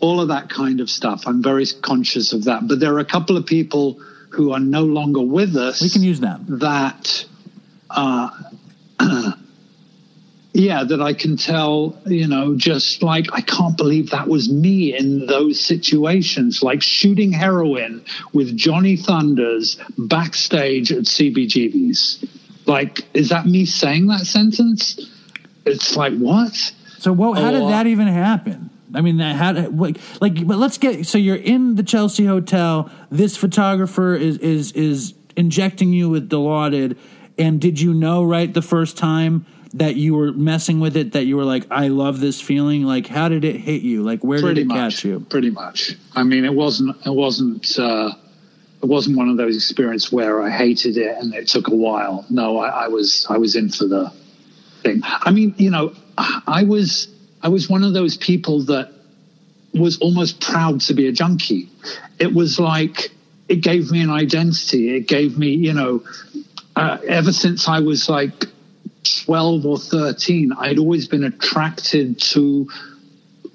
all of that kind of stuff. I'm very conscious of that. But there are a couple of people who are no longer with us. We can use them. That, uh, yeah, that I can tell, you know, just like, I can't believe that was me in those situations, like shooting heroin with Johnny Thunders backstage at C B G Bs. Like, is that me saying that sentence? It's like, what? So what, how or, did that even happen? I mean, that had like, like, but let's get, so you're in the Chelsea Hotel. This photographer is, is, is injecting you with Dilaudid. And did you know right the first time that you were messing with it, that you were like, I love this feeling? Like, how did it hit you? Like, where pretty did it much, catch you? Pretty much. I mean, it wasn't, it wasn't, uh, it wasn't one of those experiences where I hated it and it took a while. No, I, I was, I was in for the thing. I mean, you know, I was, I was one of those people that was almost proud to be a junkie. It was like, it gave me an identity. It gave me, you know, uh, ever since I was like twelve or thirteen, I'd always been attracted to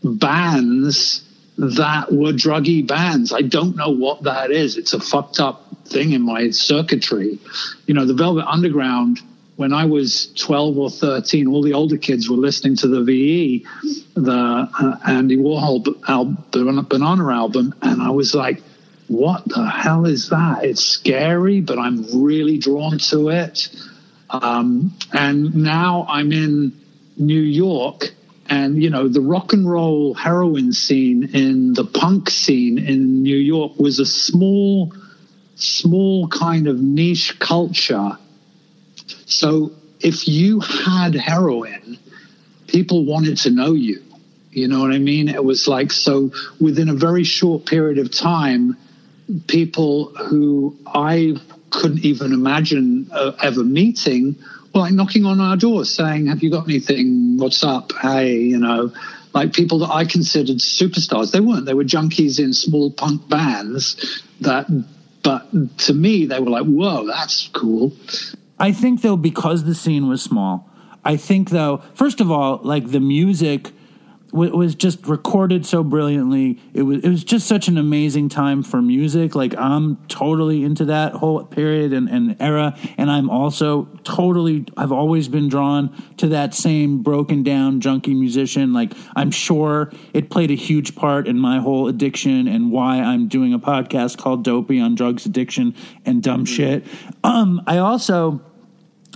bands that were druggy bands. I don't know what that is. It's a fucked up thing in my circuitry. You know, the Velvet Underground, when I was twelve or thirteen, all the older kids were listening to the V E, the uh, Andy Warhol album, Banana album, and I was like, what the hell is that? It's scary, but I'm really drawn to it. Um, and now I'm in New York, and, you know, the rock and roll heroin scene in the punk scene in New York was a small, small kind of niche culture. So if you had heroin, people wanted to know you. You know what I mean? It was like, so within a very short period of time, people who I couldn't even imagine uh, ever meeting were like knocking on our doors saying, have you got anything? What's up? Hey, you know, like people that I considered superstars. They weren't. They were junkies in small punk bands. That, but to me, they were like, whoa, that's cool. I think, though, because the scene was small, I think, though, first of all, like the music w- was just recorded so brilliantly. It was it was just such an amazing time for music. Like, I'm totally into that whole period and, and era, and I'm also totally, I've always been drawn to that same broken down junkie musician. Like, I'm sure it played a huge part in my whole addiction and why I'm doing a podcast called Dopey on drugs, addiction, and dumb shit. Um, I also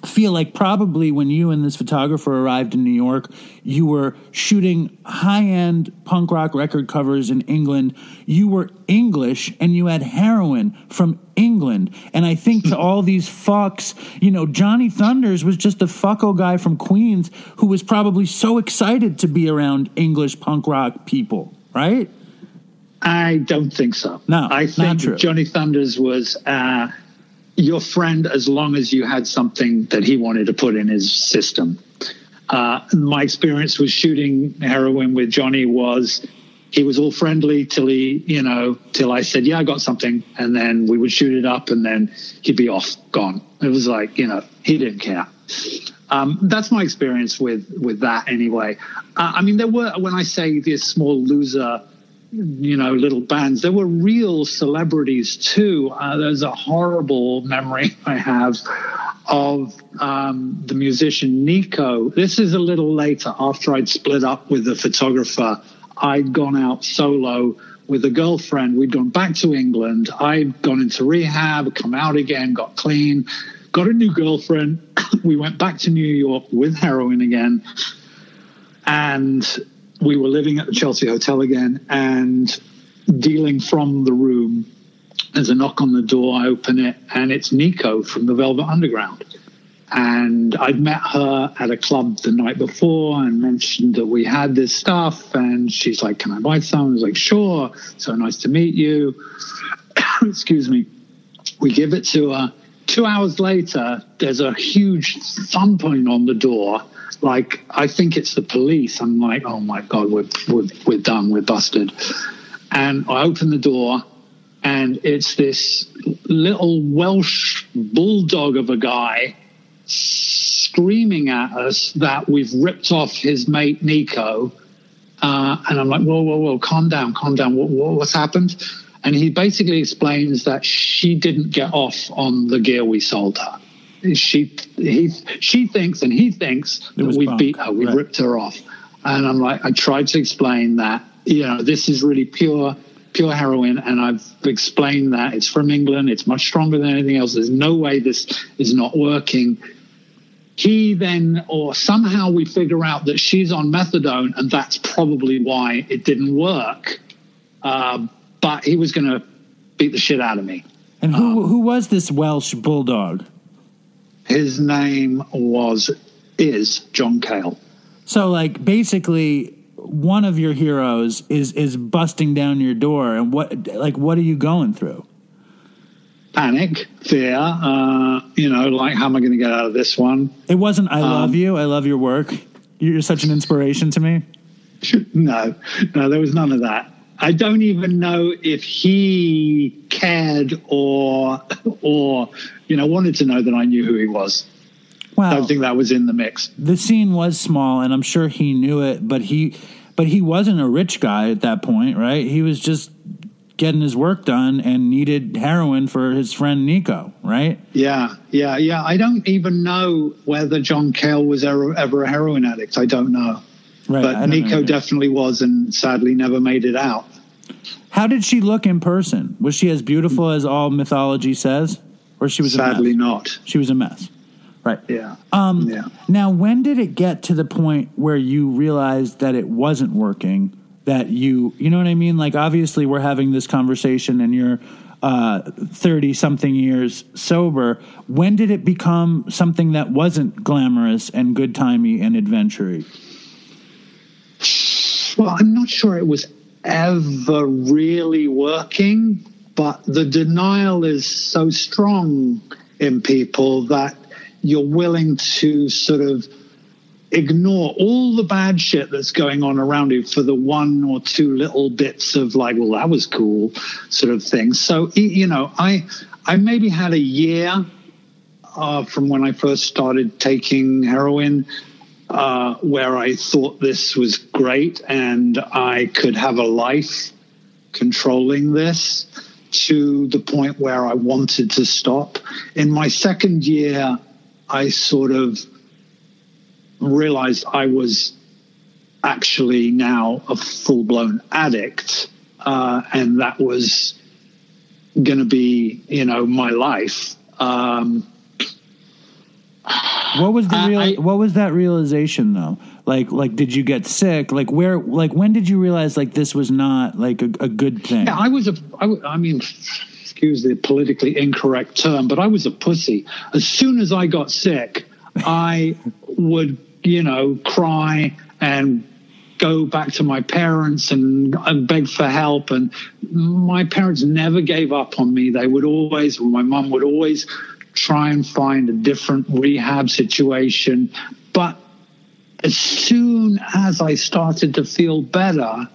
feel like probably when you and this photographer arrived in New York, you were shooting high-end punk rock record covers in England. You were English, and you had heroin from England. And I think to all these fucks, you know, Johnny Thunders was just a fucko guy from Queens who was probably so excited to be around English punk rock people, right? I don't think so. No, I think Johnny Thunders was Uh, your friend as long as you had something that he wanted to put in his system. Uh, my experience with shooting heroin with Johnny was he was all friendly till he, you know, till I said, yeah, I got something. And then we would shoot it up and then he'd be off, gone. It was like, you know, he didn't care. Um, that's my experience with, with that anyway. Uh, I mean, there were, when I say this small loser, you know, little bands, there were real celebrities too. Uh, there's a horrible memory I have of um, the musician Nico. This is a little later, after I'd split up with the photographer. I'd gone out solo with a girlfriend. We'd gone back to England. I'd gone into rehab, come out again, got clean, got a new girlfriend. We went back to New York with heroin again. And we were living at the Chelsea Hotel again and dealing from the room. There's a knock on the door. I open it, and it's Nico from the Velvet Underground. And I'd met her at a club the night before and mentioned that we had this stuff. And she's like, can I buy some? I was like, sure. So nice to meet you. Excuse me. We give it to her. Two hours later, there's a huge thumping on the door. Like, I think it's the police. I'm like, oh, my God, we're, we're, we're done. We're busted. And I open the door, and it's this little Welsh bulldog of a guy screaming at us that we've ripped off his mate Nico. Uh, and I'm like, whoa, whoa, whoa, calm down, calm down. What, what, what's happened? And he basically explains that she didn't get off on the gear we sold her. She he, she thinks and he thinks that we punk. beat her, we right. ripped her off. And I'm like, I tried to explain that, you know, this is really pure, pure heroin. And I've explained that it's from England. It's much stronger than anything else. There's no way this is not working. He then, or somehow we figure out that she's on methadone, and that's probably why it didn't work. Uh, but he was going to beat the shit out of me. And who um, who was this Welsh bulldog? His name was, is John Cale. So, like, basically, one of your heroes is is busting down your door, and what, like, what are you going through? Panic, fear, uh, you know, like, how am I going to get out of this one? It wasn't, I um, love you, I love your work, you're such an inspiration to me. No, no, there was none of that. I don't even know if he cared or, or you know, wanted to know that I knew who he was. Wow. I don't think that was in the mix. The scene was small, and I'm sure he knew it, but he but he wasn't a rich guy at that point, right? He was just getting his work done and needed heroin for his friend Nico, right? Yeah, yeah, yeah. I don't even know whether John Cale was ever, ever a heroin addict. I don't know. Right, but Nico know. definitely was, and sadly never made it out. How did she look in person? Was she as beautiful as all mythology says? Or she was sadly a mess? not. She was a mess. Right. Yeah. Um, yeah. Now, when did it get to the point where you realized that it wasn't working, that you, you know what I mean? Like, obviously we're having this conversation and you're thirty-something years sober. When did it become something that wasn't glamorous and good-timey and adventure-y? Well, I'm not sure it was ever really working, but the denial is so strong in people that you're willing to sort of ignore all the bad shit that's going on around you for the one or two little bits of like, well, that was cool sort of thing. So, you know, I I maybe had a year uh, from when I first started taking heroin uh, where I thought this was great and I could have a life controlling this, to the point where I wanted to stop. In my second year, I sort of realized I was actually now a full-blown addict, uh, and that was going to be, you know, my life. Um, what was the real, I, what was that realization though? Like, like, did you get sick? Like, where? Like, when did you realize like this was not like a, a good thing? Yeah, I was a. I, I mean, excuse the politically incorrect term, but I was a pussy. As soon as I got sick, I would, you know, cry and go back to my parents and, and beg for help. And my parents never gave up on me. They would always. Well, my mom would always try and find a different rehab situation, but as soon as I started to feel better,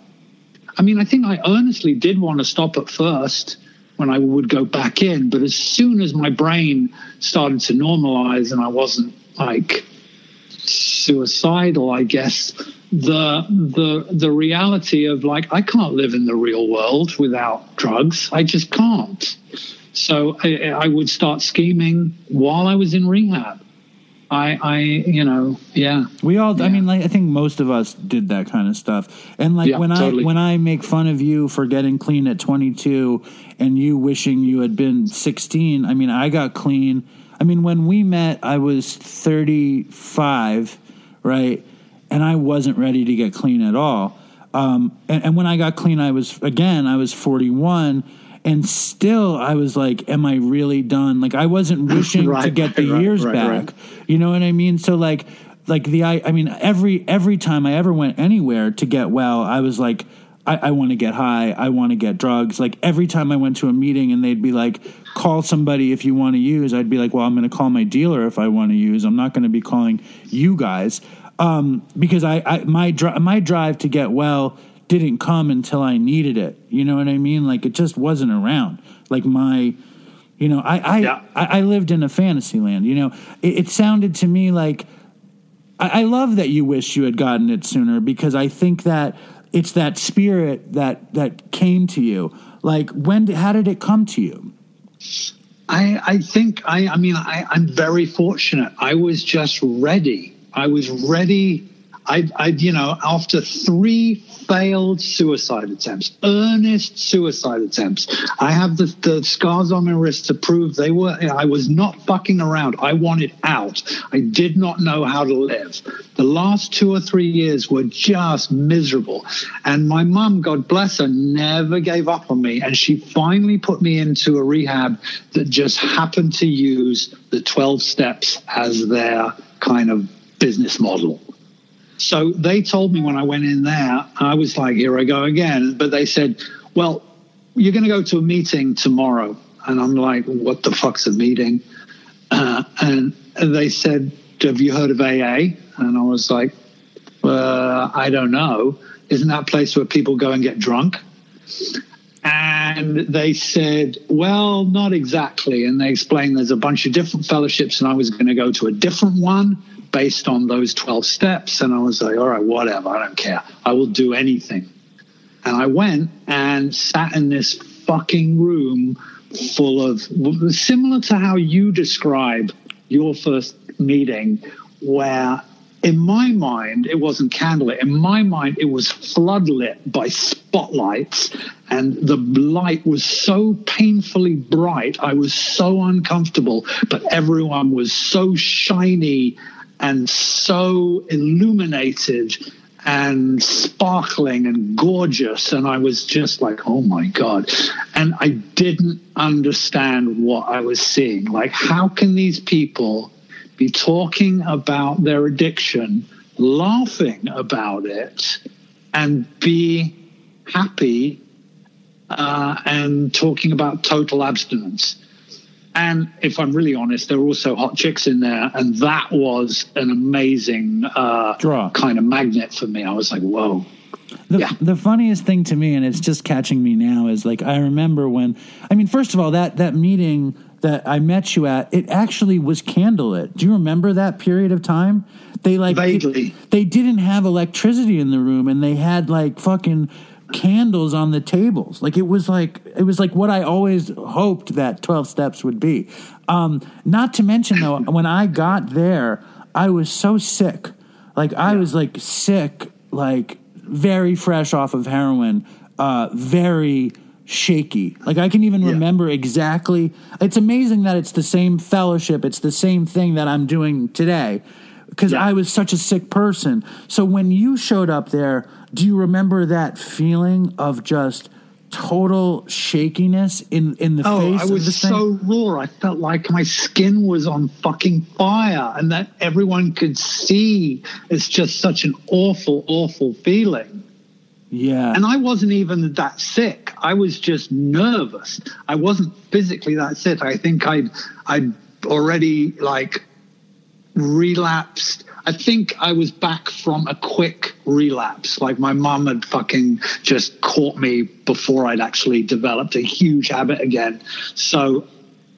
I mean, I think I earnestly did want to stop at first when I would go back in. But as soon as my brain started to normalize and I wasn't like suicidal, I guess, the the the reality of like, I can't live in the real world without drugs. I just can't. So I, I would start scheming while I was in rehab. I, I, you know, yeah. We all, yeah. I mean, like, I think most of us did that kind of stuff. And like yeah, when totally. I, when I make fun of you for getting clean at twenty-two and you wishing you had been sixteen, I mean, I got clean. I mean, when we met, I was thirty-five, right? And I wasn't ready to get clean at all. Um, and, and when I got clean, I was, again, I was forty-one. And still, I was like, am I really done? Like, I wasn't wishing right, to get the right, years right, back. Right. You know what I mean? So, like, like the I, I mean, every every time I ever went anywhere to get well, I was like, I, I want to get high. I want to get drugs. Like, every time I went to a meeting and they'd be like, call somebody if you want to use, I'd be like, well, I'm going to call my dealer if I want to use. I'm not going to be calling you guys. Um, because I, I my dri- my drive to get well didn't come until I needed it. You know what I mean? Like, it just wasn't around. Like, my, you know, I I, yeah. I, I lived in a fantasy land, you know. It, it sounded to me like, I, I love that you wish you had gotten it sooner, because I think that it's that spirit that, that came to you. Like, when, how did it come to you? I, I think, I, I mean, I, I'm very fortunate. I was just ready. I was ready. I, I, you know, after three failed suicide attempts, earnest suicide attempts, I have the, the scars on my wrist to prove they were, I was not fucking around. I wanted out. I did not know how to live. The last two or three years were just miserable. And my mum, God bless her, never gave up on me. And she finally put me into a rehab that just happened to use the twelve steps as their kind of business model. So they told me when I went in there, I was like, here I go again. But they said, well, you're going to go to a meeting tomorrow. And I'm like, what the fuck's a meeting? Uh, and they said, have you heard of A A? And I was like, uh, I don't know. Isn't that a place where people go and get drunk? And they said, well, not exactly. And they explained there's a bunch of different fellowships and I was going to go to a different one based on those twelve steps. And I was like, all right, whatever. I don't care. I will do anything. And I went and sat in this fucking room full of, similar to how you describe your first meeting, where in my mind it wasn't candlelit. In my mind it was floodlit by spotlights, and the light was so painfully bright. I was so uncomfortable, but everyone was so shiny and so illuminated and sparkling and gorgeous, and I was just like, oh my God. And I didn't understand what I was seeing. Like, how can these people be talking about their addiction, laughing about it, and be happy uh, and talking about total abstinence? And if I'm really honest, there were also hot chicks in there, and that was an amazing uh, draw, kind of magnet for me. I was like, whoa. The, yeah. the funniest thing to me, and it's just catching me now, is like, I remember when, I mean, first of all, that, that meeting that I met you at, it actually was candlelit. Do you remember that period of time? They like Vaguely. They, they didn't have electricity in the room, and they had like fucking candles on the tables. Like, it was like it was like what I always hoped that twelve steps would be. Um, not to mention though, when I got there, I was so sick. Like I yeah. was like sick, like very fresh off of heroin, uh, very shaky. Like I can even yeah. remember exactly. It's amazing that it's the same fellowship. It's the same thing that I'm doing today, because yeah. I was such a sick person. So when you showed up there, do you remember that feeling of just total shakiness in, in the oh, face? Oh, I was so raw. I felt like my skin was on fucking fire, and that everyone could see. It's just such an awful, awful feeling. Yeah. And I wasn't even that sick. I was just nervous. I wasn't physically that sick. I think I'd, I'd already like relapsed. I think I was back from a quick relapse. Like my mom had fucking just caught me before I'd actually developed a huge habit again. So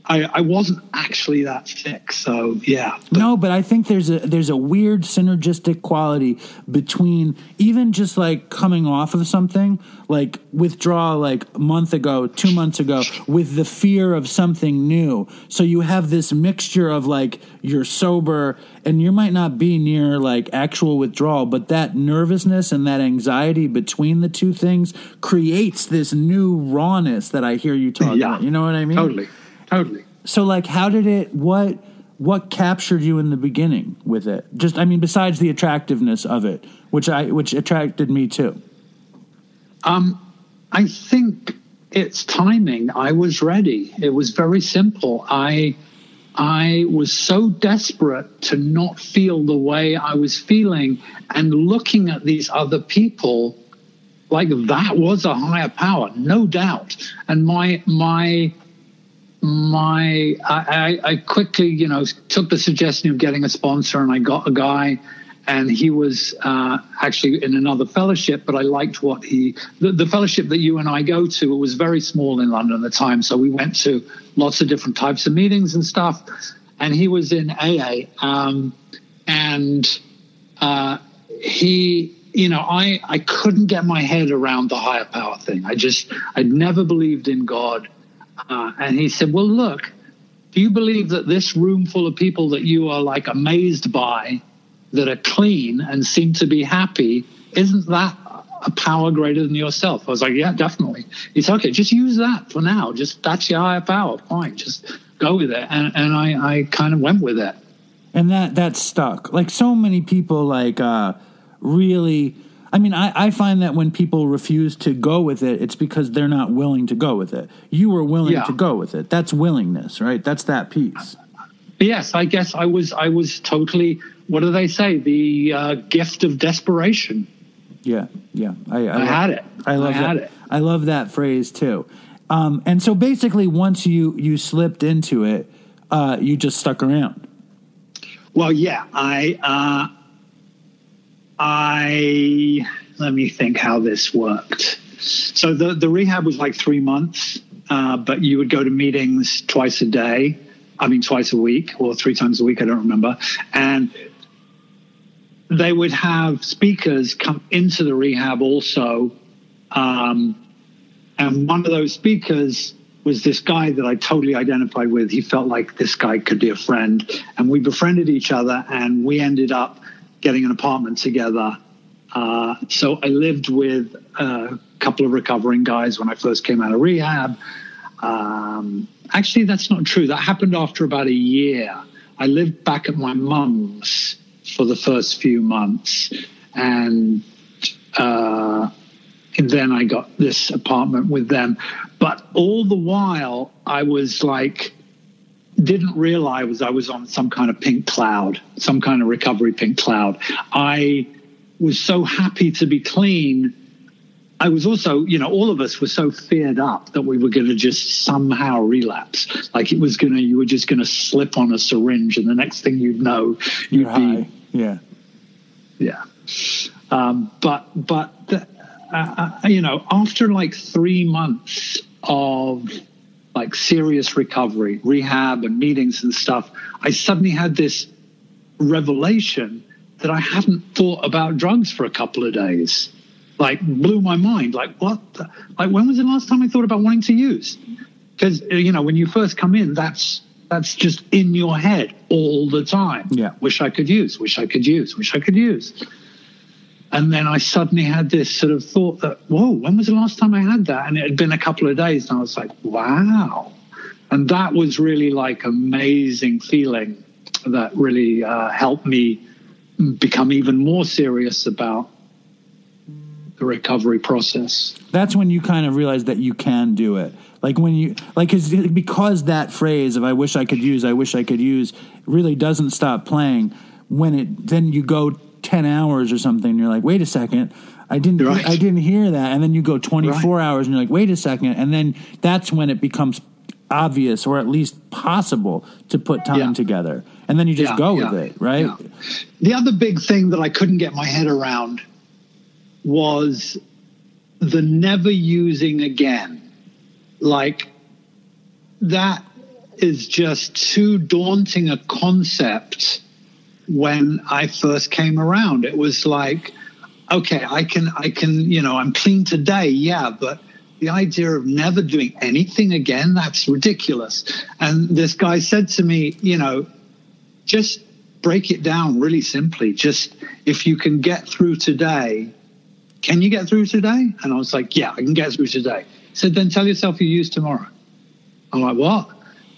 I, I wasn't actually that sick, so yeah. But. No, but I think there's a there's a weird synergistic quality between even just like coming off of something, like withdrawal like a month ago, two months ago, with the fear of something new. So you have this mixture of like you're sober and you might not be near like actual withdrawal, but that nervousness and that anxiety between the two things creates this new rawness that I hear you talking yeah. about. You know what I mean? Totally. Totally. So, like, how did it? What what captured you in the beginning with it? Just, I mean, besides the attractiveness of it, which I which attracted me too. Um, I think it's timing. I was ready. It was very simple. I I was so desperate to not feel the way I was feeling, and looking at these other people, like that was a higher power, no doubt. And my my. My, I, I quickly, you know, took the suggestion of getting a sponsor, and I got a guy, and he was uh, actually in another fellowship, but I liked what he, the, the fellowship that you and I go to, it was very small in London at the time. So we went to lots of different types of meetings and stuff, and he was in A A. Um, and uh, he, you know, I, I couldn't get my head around the higher power thing. I just, I'd never believed in God. Uh, and he said, well, look, do you believe that this room full of people that you are like amazed by, that are clean and seem to be happy, isn't that a power greater than yourself? I was like, yeah, definitely. He said, okay, just use that for now. Just that's your higher power. Fine. Just go with it. And, and I, I kind of went with it. And that, that stuck. Like so many people like uh, really... I mean, I, I find that when people refuse to go with it, it's because they're not willing to go with it. You were willing yeah. to go with it. That's willingness, right? That's that piece. Yes, I guess I was I was totally, what do they say, the uh, gift of desperation. Yeah, yeah. I, I, I had it. I, love I had that. it. I love that phrase too. Um, and so basically once you, you slipped into it, uh, you just stuck around. Well, yeah, I... Uh, I, let me think how this worked. So the, the rehab was like three months, uh, but you would go to meetings twice a day. I mean, twice a week or three times a week. I don't remember. And they would have speakers come into the rehab also Um, and one of those speakers was this guy that I totally identified with. He felt like this guy could be a friend. And we befriended each other, and we ended up getting an apartment together. Uh, so I lived with a couple of recovering guys when I first came out of rehab. Um, actually, that's not true. That happened after about a year. I lived back at my mum's for the first few months. And, uh, and then I got this apartment with them. But all the while, I was like, didn't realize I was on some kind of pink cloud, some kind of recovery pink cloud. I was so happy to be clean. I was also, you know, all of us were so feared up that we were going to just somehow relapse. Like it was going to, you were just going to slip on a syringe, and the next thing you'd know, you'd You're be, high. yeah, yeah. Um, but but the, uh, uh, you know, after like three months of like serious recovery, rehab, and meetings and stuff, I suddenly had this revelation that I hadn't thought about drugs for a couple of days. Like, blew my mind. Like, what? The, like, when was the last time I thought about wanting to use? Because, you know, when you first come in, that's that's just in your head all the time. Yeah. Wish I could use, wish I could use, wish I could use. And then I suddenly had this sort of thought that, whoa, when was the last time I had that? And it had been a couple of days, and I was like, wow. And that was really, like, amazing feeling that really uh, helped me become even more serious about the recovery process. That's when you kind of realize that you can do it. Like when you, like, cause, because that phrase of I wish I could use, I wish I could use really doesn't stop playing when it, then you go ten hours or something. And you're like, wait a second. I didn't, right. I didn't hear that. And then you go twenty-four right. hours and you're like, wait a second. And then that's when it becomes obvious, or at least possible, to put time yeah. together. And then you just yeah, go yeah, with it. Right. Yeah. The other big thing that I couldn't get my head around was the never using again. Like, that is just too daunting a concept. When I first came around, it was like, okay, I can, I can, you know, I'm clean today. Yeah. But the idea of never doing anything again, that's ridiculous. And this guy said to me, you know, just break it down really simply. Just, if you can get through today, can you get through today? And I was like, yeah, I can get through today. He said, then tell yourself you use tomorrow. I'm like, what?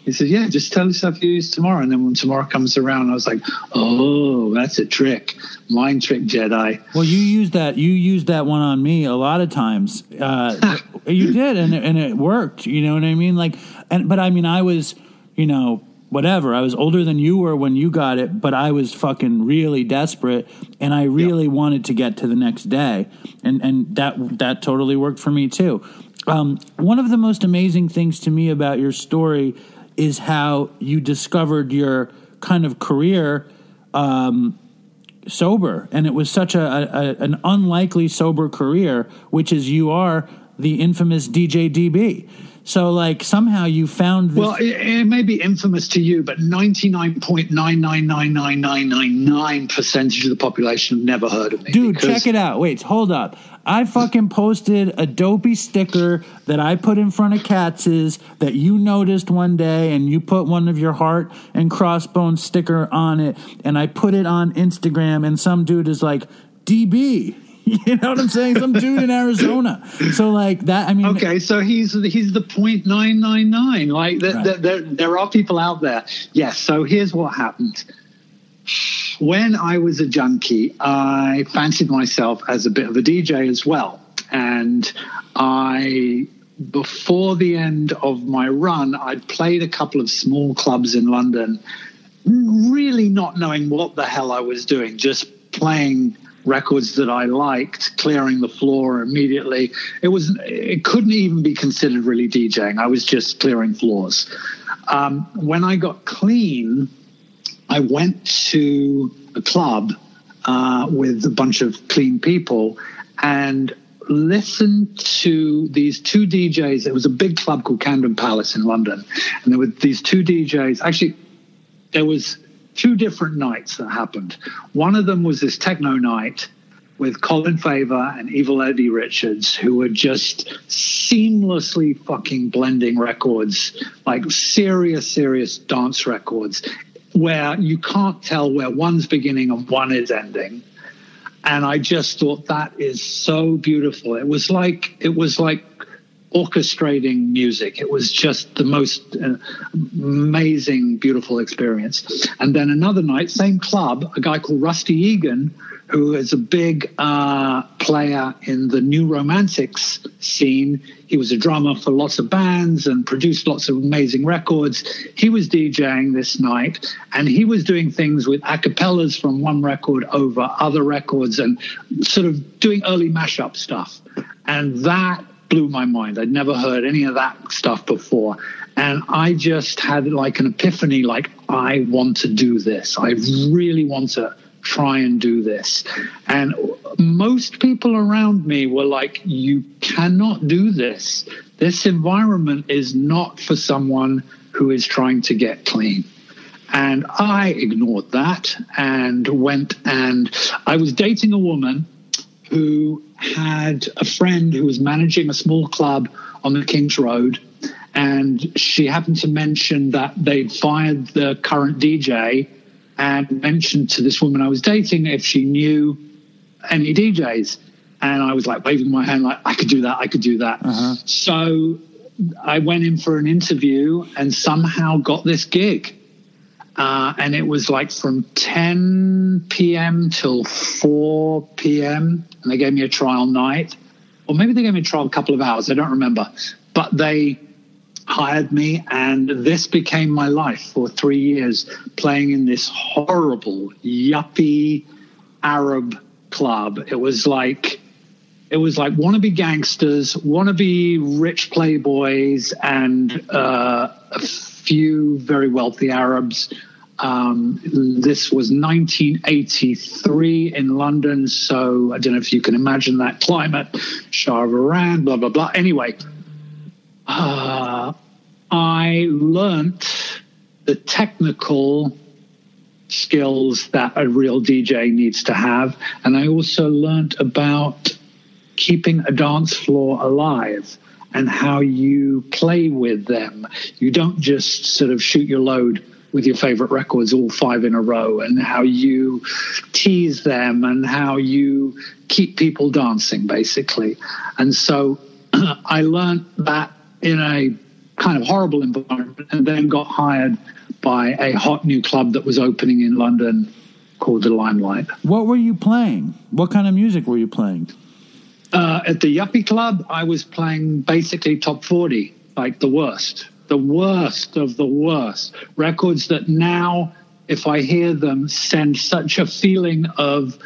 He said, yeah, just tell yourself you use tomorrow. And then when tomorrow comes around, I was like, oh, that's a trick. Mind trick, Jedi. Well, you used that. You used that one on me a lot of times. Uh, you did, and it, and it worked. You know what I mean? Like, and but I mean, I was, you know, whatever. I was older than you were when you got it, but I was fucking really desperate, and I really yep. wanted to get to the next day, and and that that totally worked for me too. Um, one of the most amazing things to me about your story is how you discovered your kind of career um, sober. And it was such a, a an unlikely sober career, which is you are the infamous D J D B. So, like, somehow you found this... Well, it, it may be infamous to you, but ninety-nine point nine nine nine nine nine nine percent of the population have never heard of me. Dude, because... check it out. Wait, hold up. I fucking posted a dopey sticker that I put in front of Katz's that you noticed one day, and you put one of your heart and crossbone sticker on it, and I put it on Instagram, and some dude is like, D B... You know what I'm saying? Some dude in Arizona. So like that, I mean. Okay, so he's he's the point nine nine nine. Like there, right. there, there, there are people out there. Yes. So here's what happened. When I was a junkie, I fancied myself as a bit of a D J as well, and I before the end of my run, I'd played a couple of small clubs in London, really not knowing what the hell I was doing, just playing records that I liked, clearing the floor immediately. It was, it couldn't even be considered really DJing. I was just clearing floors. Um, when I got clean, I went to a club uh, with a bunch of clean people and listened to these two D Js. It was a big club called Camden Palace in London. And there were these two D Js. Actually, there was... two different nights that happened. One of them was this techno night, with Colin Faver and Evil Eddie Richards, who were just seamlessly fucking blending records, like serious, serious dance records, where you can't tell where one's beginning and one is ending. And I just thought that is so beautiful. It was like it was like orchestrating music. It was just the most uh, amazing, beautiful experience. And then another night, same club, a guy called Rusty Egan, who is a big uh, player in the new romantics scene. He was a drummer for lots of bands and produced lots of amazing records. He was DJing this night, and he was doing things with acapellas from one record over other records and sort of doing early mashup stuff. And that blew my mind. I'd never heard any of that stuff before. And I just had like an epiphany, like, I want to do this. I really want to try and do this. And most people around me were like, you cannot do this. This environment is not for someone who is trying to get clean. And I ignored that and went, and I was dating a woman who had a friend who was managing a small club on the King's Road, and she happened to mention that they'd fired the current D J, and mentioned to this woman I was dating if she knew any D Js. And I was like waving my hand like, I could do that, I could do that. Uh-huh. So I went in for an interview and somehow got this gig. Uh, and it was like from ten p.m. till four p.m. And they gave me a trial night. Or maybe they gave me a trial a couple of hours. I don't remember. But they hired me, and this became my life for three years, playing in this horrible, yuppie Arab club. It was like, it was like wannabe gangsters, wannabe rich playboys, and uh, a few very wealthy Arabs. Um, this was nineteen eighty-three in London, so I don't know if you can imagine that climate. Shah of Iran, blah, blah, blah. Anyway, Uh, I learnt the technical skills that a real D J needs to have. And I also learnt about keeping a dance floor alive and how you play with them. You don't just sort of shoot your load with your favorite records, all five in a row, and how you tease them and how you keep people dancing, basically. And so I learnt that in a kind of horrible environment, and then got hired by a hot new club that was opening in London called The Limelight. What were you playing? What kind of music were you playing? Uh, at the yuppie club, I was playing basically top forty, like the worst, the worst of the worst. Records that now, if I hear them, send such a feeling of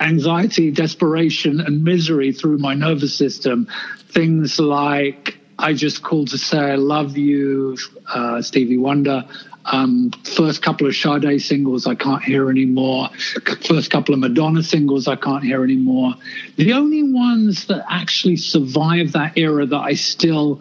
anxiety, desperation, and misery through my nervous system. Things like I Just Called to Say I Love You, uh, Stevie Wonder. Um, first couple of Sade singles I can't hear anymore. First couple of Madonna singles I can't hear anymore. The only ones that actually survive that era that I still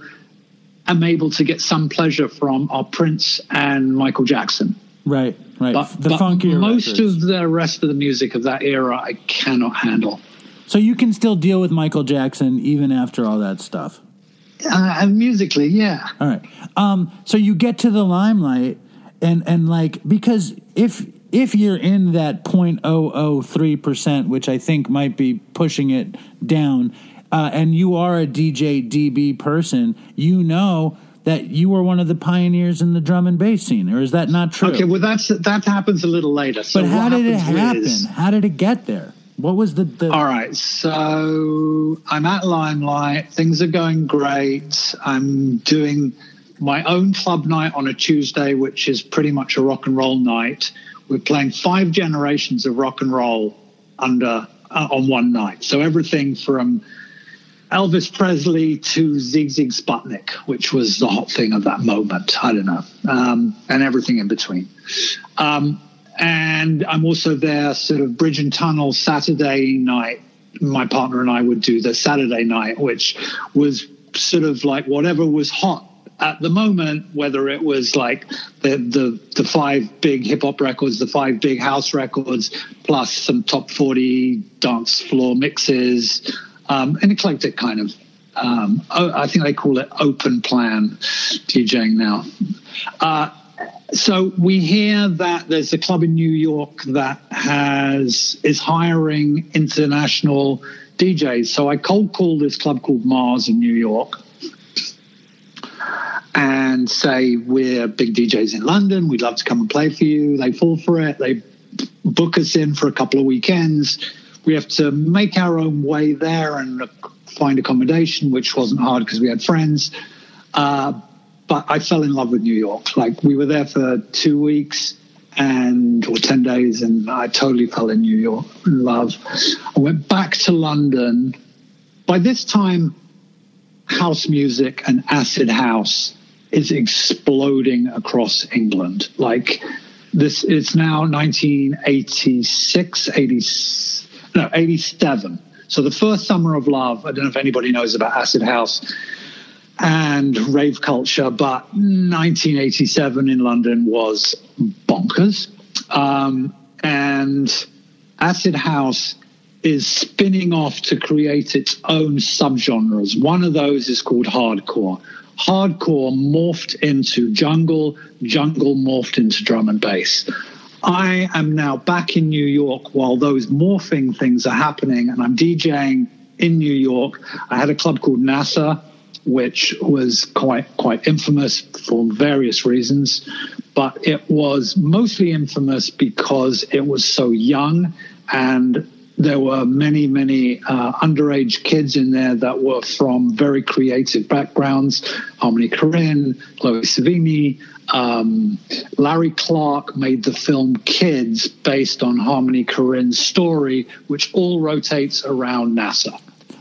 am able to get some pleasure from are Prince and Michael Jackson. Right, right. But, the but funkier most records. Of the rest of the music of that era I cannot handle. So you can still deal with Michael Jackson even after all that stuff? Uh, musically, yeah. All right. Um, so you get to the Limelight, and, and like, because if if you're in that zero point zero zero three percent, which I think might be pushing it down, uh, and you are a D J D B person, you know that you were one of the pioneers in the drum and bass scene, or is that not true? Okay, well, that's that happens a little later. So but how did it happen? Is, how did it get there? What was the, the... All right, so I'm at Limelight. Things are going great. I'm doing my own club night on a Tuesday, which is pretty much a rock and roll night. We're playing five generations of rock and roll under uh, on one night. So everything from Elvis Presley to Zig Zig Sputnik, which was the hot thing of that moment. I don't know. Um, and everything in between. Um, and I'm also there sort of bridge and tunnel Saturday night. My partner and I would do the Saturday night, which was sort of like whatever was hot at the moment, whether it was like the the, the five big hip hop records, the five big house records, plus some top forty dance floor mixes, um, an eclectic kind of, um, I think they call it open plan DJing now. Uh, so we hear that there's a club in New York that has is hiring international D Js. So I cold called this club called Mars in New York and say, we're big D Js in London. We'd love to come and play for you. They fall for it. They book us in for a couple of weekends. We have to make our own way there and find accommodation, which wasn't hard because we had friends. Uh, but I fell in love with New York. Like, we were there for two weeks and or ten days, and I totally fell in New York love. I went back to London. By this time, house music and acid house is exploding across England. Like, this is now nineteen eighty-six, eighty, no, eighty-seven. So the first summer of love, I don't know if anybody knows about acid house and rave culture, but nineteen eighty-seven in London was bonkers. Um, and acid house is spinning off to create its own subgenres. One of those is called hardcore. Hardcore morphed into jungle, jungle morphed into drum and bass. I am now back in New York while those morphing things are happening, and I'm DJing in New York. I had a club called NASA, which was quite quite infamous for various reasons, but it was mostly infamous because it was so young, and there were many, many uh, underage kids in there that were from very creative backgrounds. Harmony Korine, Chloe Sevigny, um, Larry Clark made the film Kids based on Harmony Korine's story, which all rotates around NASA.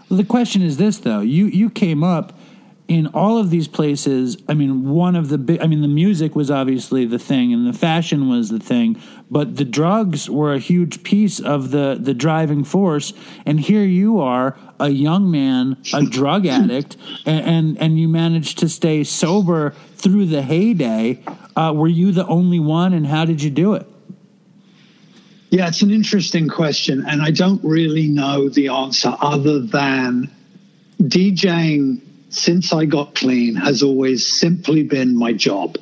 Well, the question is this, though. You you came up in all of these places. I mean, one of the big, I mean, the music was obviously the thing and the fashion was the thing, but the drugs were a huge piece of the, the driving force. And here you are, a young man, a drug addict, and, and, and you managed to stay sober through the heyday. Uh, were you the only one, and how did you do it? Yeah, it's an interesting question, and I don't really know the answer other than DJing since I got clean has always simply been my job.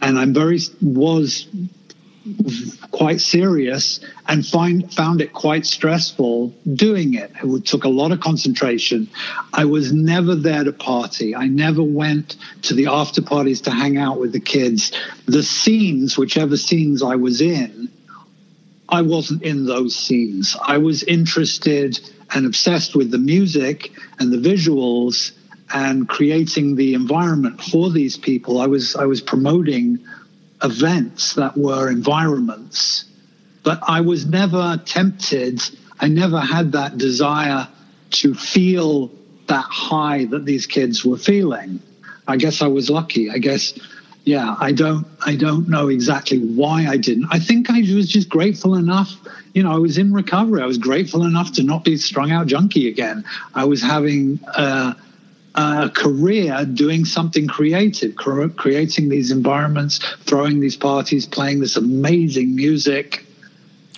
And I'm very, was quite serious and find, found it quite stressful doing it. It took a lot of concentration. I was never there to party. I never went to the after parties to hang out with the kids. The scenes, whichever scenes I was in, I wasn't in those scenes. I was interested and obsessed with the music and the visuals and creating the environment for these people. I was I was promoting events that were environments, but I was never tempted. I never had that desire to feel that high that these kids were feeling. I guess I was lucky. I guess, yeah, I don't I don't know exactly why I didn't. I think I was just grateful enough. You know, I was in recovery. I was grateful enough to not be strung out junkie again. I was having Uh, A career doing something creative, creating these environments, throwing these parties, playing this amazing music.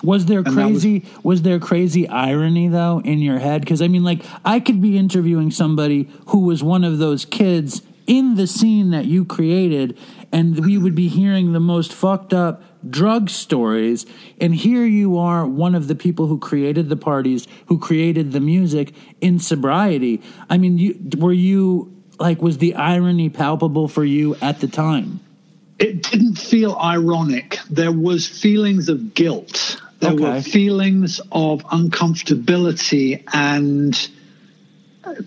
Was there and crazy? Was, was there crazy irony though in your head? Because I mean, like, I could be interviewing somebody who was one of those kids in the scene that you created, and we would be hearing the most fucked up drug stories, and here you are, one of the people who created the parties, who created the music in sobriety. I mean, you, were you, like, was the irony palpable for you at the time? It didn't feel ironic. There was feelings of guilt. There okay. were feelings of uncomfortability and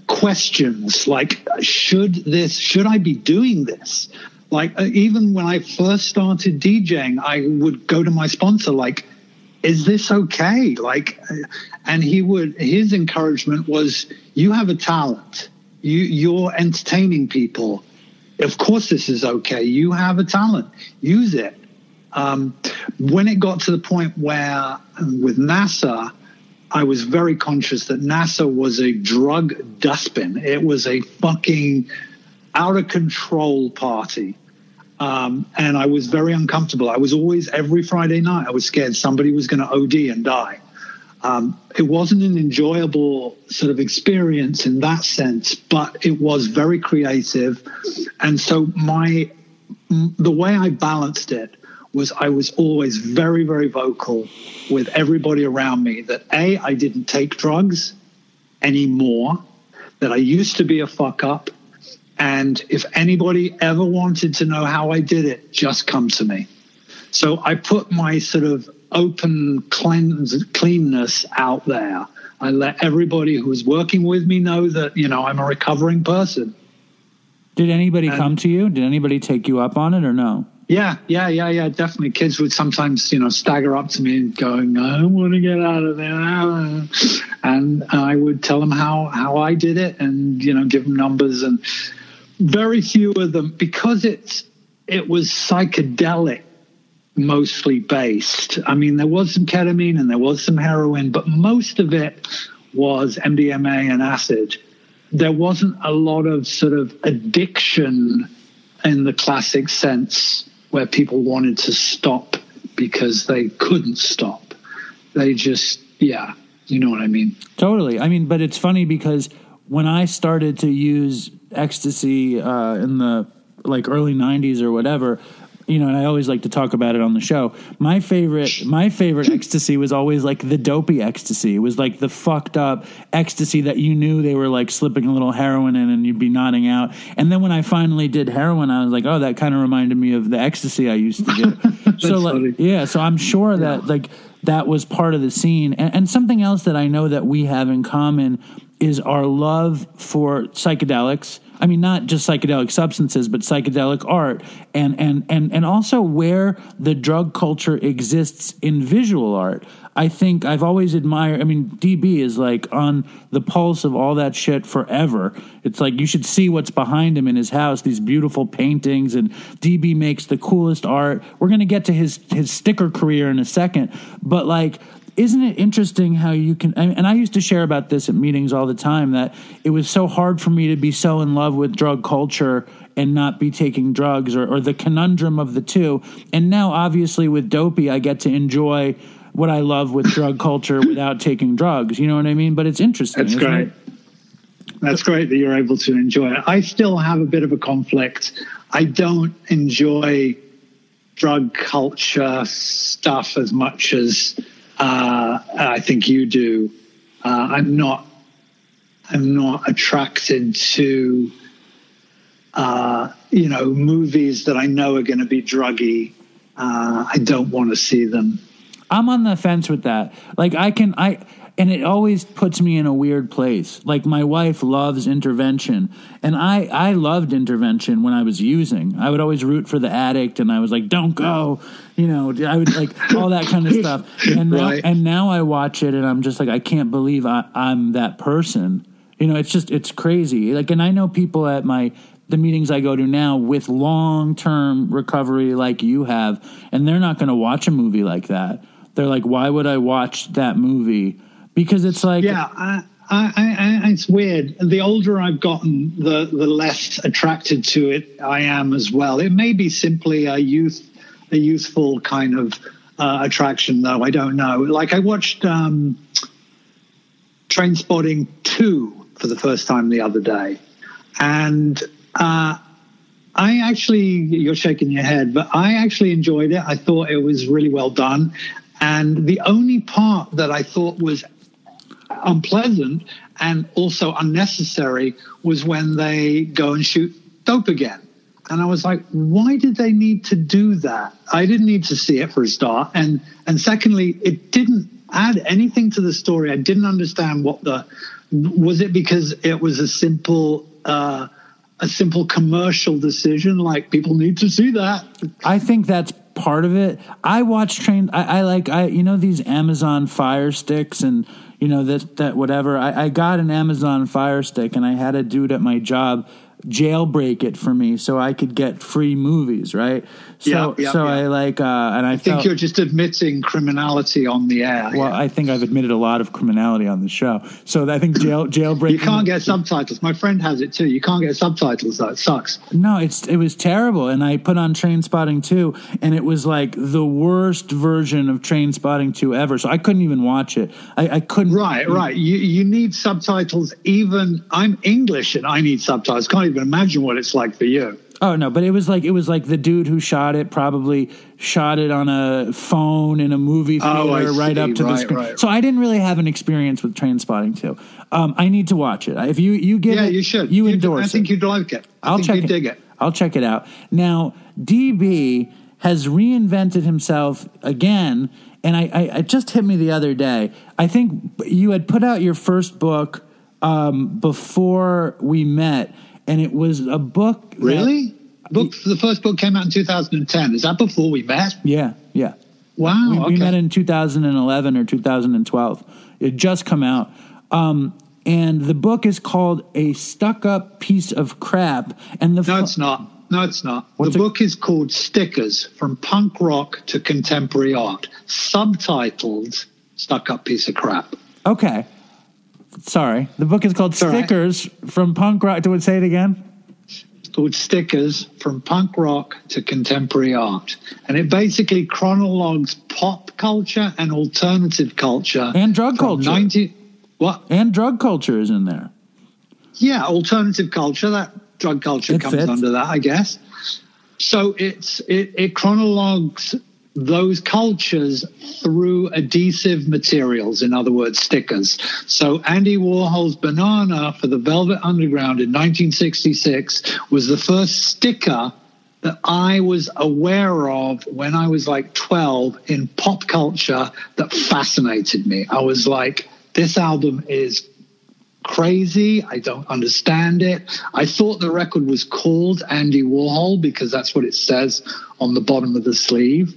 questions, like, should this, should I be doing this? Like, even when I first started DJing, I would go to my sponsor, like, is this okay? Like, and he would, his encouragement was, you have a talent. You, you're entertaining people. Of course this is okay. You have a talent. Use it. Um, when it got to the point where, with NASA, I was very conscious that NASA was a drug dustbin. It was a fucking out of control party. Um, and I was very uncomfortable. I was always, every Friday night, I was scared somebody was going to O D and die. Um, it wasn't an enjoyable sort of experience in that sense, but it was very creative. And so my the way I balanced it was I was always very, very vocal with everybody around me that, A, I didn't take drugs anymore, that I used to be a fuck-up, and if anybody ever wanted to know how I did it, just come to me. So I put my sort of open cleanse, cleanness out there. I let everybody who was working with me know that, you know, I'm a recovering person. Did anybody and, come to you? Did anybody take you up on it or no? Yeah, yeah, yeah, yeah, definitely. Kids would sometimes, you know, stagger up to me and going, I don't want to get out of there. And I would tell them how, how I did it and, you know, give them numbers. And very few of them, because it's it was psychedelic, mostly based. I mean, there was some ketamine and there was some heroin, but most of it was M D M A and acid. There wasn't a lot of sort of addiction in the classic sense where people wanted to stop because they couldn't stop. They just, yeah, you know what I mean? Totally. I mean, but it's funny because when I started to use ecstasy uh, in the like early nineties or whatever, you know, and I always like to talk about it on the show. My favorite, my favorite ecstasy was always like the dopey ecstasy. It was like the fucked up ecstasy that you knew they were like slipping a little heroin in and you'd be nodding out. And then when I finally did heroin, I was like, oh, that kind of reminded me of the ecstasy I used to get. So like, funny. Yeah, so I'm sure that yeah. like that was part of the scene. And, and something else that I know that we have in common is our love for psychedelics. I mean, not just psychedelic substances, but psychedelic art and, and, and, and also where the drug culture exists in visual art. I think I've always admired, I mean, D B is like on the pulse of all that shit forever. It's like you should see what's behind him in his house, these beautiful paintings, and D B makes the coolest art. We're going to get to his, his sticker career in a second, but like, isn't it interesting how you can, and I used to share about this at meetings all the time, that it was so hard for me to be so in love with drug culture and not be taking drugs or, or the conundrum of the two. And now obviously with Dopey, I get to enjoy what I love with drug culture without taking drugs. You know what I mean? But it's interesting. That's great. It? That's great that you're able to enjoy it. I still have a bit of a conflict. I don't enjoy drug culture stuff as much as Uh, I think you do. Uh, I'm not. I'm not attracted to, uh, you know, movies that I know are going to be druggy. Uh, I don't want to see them. I'm on the fence with that. Like I can, I and it always puts me in a weird place. Like my wife loves intervention, and I, I loved intervention when I was using. I would always root for the addict, and I was like, "Don't go," you know. I would like all that kind of stuff. And now, right. and now I watch it, and I'm just like, I can't believe I, I'm that person. You know, it's just it's crazy. Like, and I know people at my. The meetings I go to now with long-term recovery like you have, and they're not going to watch a movie like that. They're like, why would I watch that movie? Because it's like... Yeah, I, I, I, it's weird. The older I've gotten, the, the less attracted to it I am as well. It may be simply a youth, a youthful kind of uh, attraction, though. I don't know. Like, I watched um, Trainspotting two for the first time the other day, and... Uh, I actually, you're shaking your head, but I actually enjoyed it. I thought it was really well done. And the only part that I thought was unpleasant and also unnecessary was when they go and shoot dope again. And I was like, why did they need to do that? I didn't need to see it for a start. And, and secondly, it didn't add anything to the story. I didn't understand what the, was it because it was a simple, uh, a simple commercial decision, like people need to see that. I think that's part of it. I watch train. I, I like, I, you know, these Amazon Fire Sticks and, you know, that, that whatever. I, I got an Amazon Fire Stick and I had a dude at my job jailbreak it for me so I could get free movies, right? So, yeah, yeah, so yeah. I like, uh, and I, I think felt, you're just admitting criminality on the air. Well, yeah. I think I've admitted a lot of criminality on the show. So I think jail jailbreak. You can't get subtitles. My friend has it too. You can't get subtitles. That sucks. No, it's it was terrible. And I put on Trainspotting two, and it was like the worst version of Trainspotting two ever. So I couldn't even watch it. I, I couldn't. Right, right. You you need subtitles. Even I'm English, and I need subtitles. Can't even imagine what it's like for you. Oh no, but it was like it was like the dude who shot it probably shot it on a phone in a movie theater oh, right up to right, the screen. Right, right. So I didn't really have an experience with Trainspotting two. Um, I need to watch it. If you you get yeah, it, you should. You, you endorse do, I think it. You'd like it. I I'll think check you'd it. Dig it. I'll check it out. Now, D B has reinvented himself again, and I, I it just hit me the other day. I think you had put out your first book um, before we met. And it was a book. Really? That, book. The first book came out in two thousand ten. Is that before we met? Yeah, yeah. Wow. We, okay. we met in two thousand eleven or two thousand twelve. It just come out. Um, and the book is called A Stuck-Up Piece of Crap. And the no, fu- it's not. No, it's not. What's the it? book is called Stickers from Punk Rock to Contemporary Art, subtitled Stuck-Up Piece of Crap. Okay. Sorry. The book is called Stickers right. from Punk Rock. Do it say it again? It's called Stickers from Punk Rock to Contemporary Art. And it basically chronologues pop culture and alternative culture. And drug culture. ninety what? And drug culture is in there. Yeah, alternative culture. That drug culture it comes fits. under that, I guess. So it's it, it chronologues those cultures through adhesive materials, in other words, stickers. So Andy Warhol's banana for the Velvet Underground in nineteen sixty-six was the first sticker that I was aware of when I was like twelve in pop culture that fascinated me. I was like, this album is crazy. I don't understand it. I thought the record was called Andy Warhol because that's what it says on the bottom of the sleeve.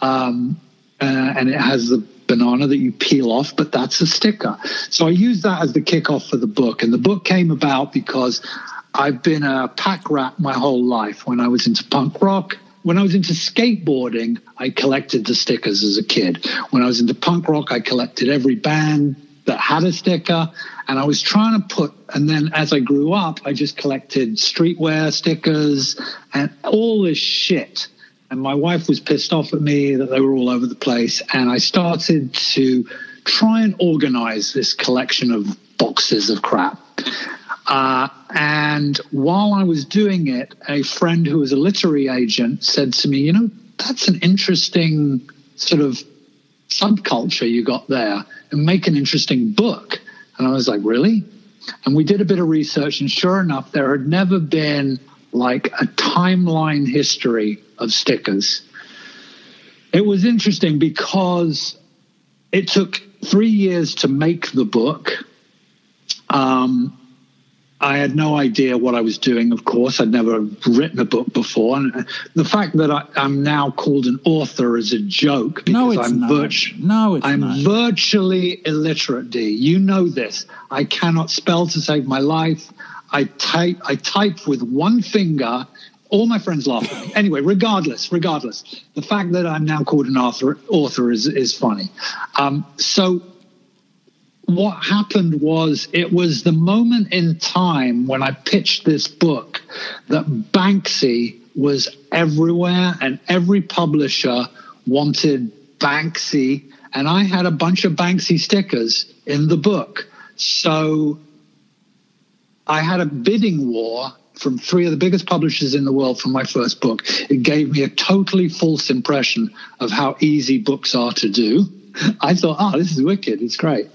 Um, uh, and it has the banana that you peel off, but that's a sticker. So I used that as the kickoff for the book. And the book came about because I've been a pack rat my whole life. When I was into punk rock, when I was into skateboarding, I collected the stickers as a kid. When I was into punk rock, I collected every band that had a sticker. And I was trying to put, and then as I grew up, I just collected streetwear stickers and all this shit. And my wife was pissed off at me that they were all over the place. And I started to try and organize this collection of boxes of crap. Uh, and while I was doing it, a friend who was a literary agent said to me, you know, that's an interesting sort of subculture you got there, and make an interesting book. And I was like, really? And we did a bit of research. And sure enough, there had never been like a timeline history of stickers. It was interesting because it took three years to make the book. Um, I had no idea what I was doing, of course. I'd never written a book before. And the fact that I, I'm now called an author is a joke because no, it's I'm, not. Virtu- no, it's I'm not. virtually illiterate, D. You know this. I cannot spell to save my life. I type, I type with one finger. All my friends laugh at me. Anyway, regardless, regardless, the fact that I'm now called an author, author is, is funny. Um, so what happened was it was the moment in time when I pitched this book that Banksy was everywhere and every publisher wanted Banksy. And I had a bunch of Banksy stickers in the book. So I had a bidding war from three of the biggest publishers in the world for my first book. It gave me a totally false impression of how easy books are to do. I thought, oh, this is wicked. It's great.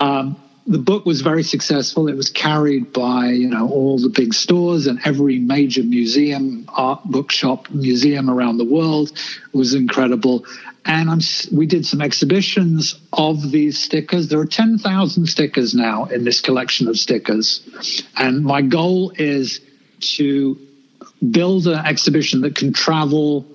Um, the book was very successful. It was carried by, you know, all the big stores and every major museum, art bookshop, museum around the world. It was incredible. And I'm, we did some exhibitions of these stickers. There are ten thousand stickers now in this collection of stickers. And my goal is to build an exhibition that can travel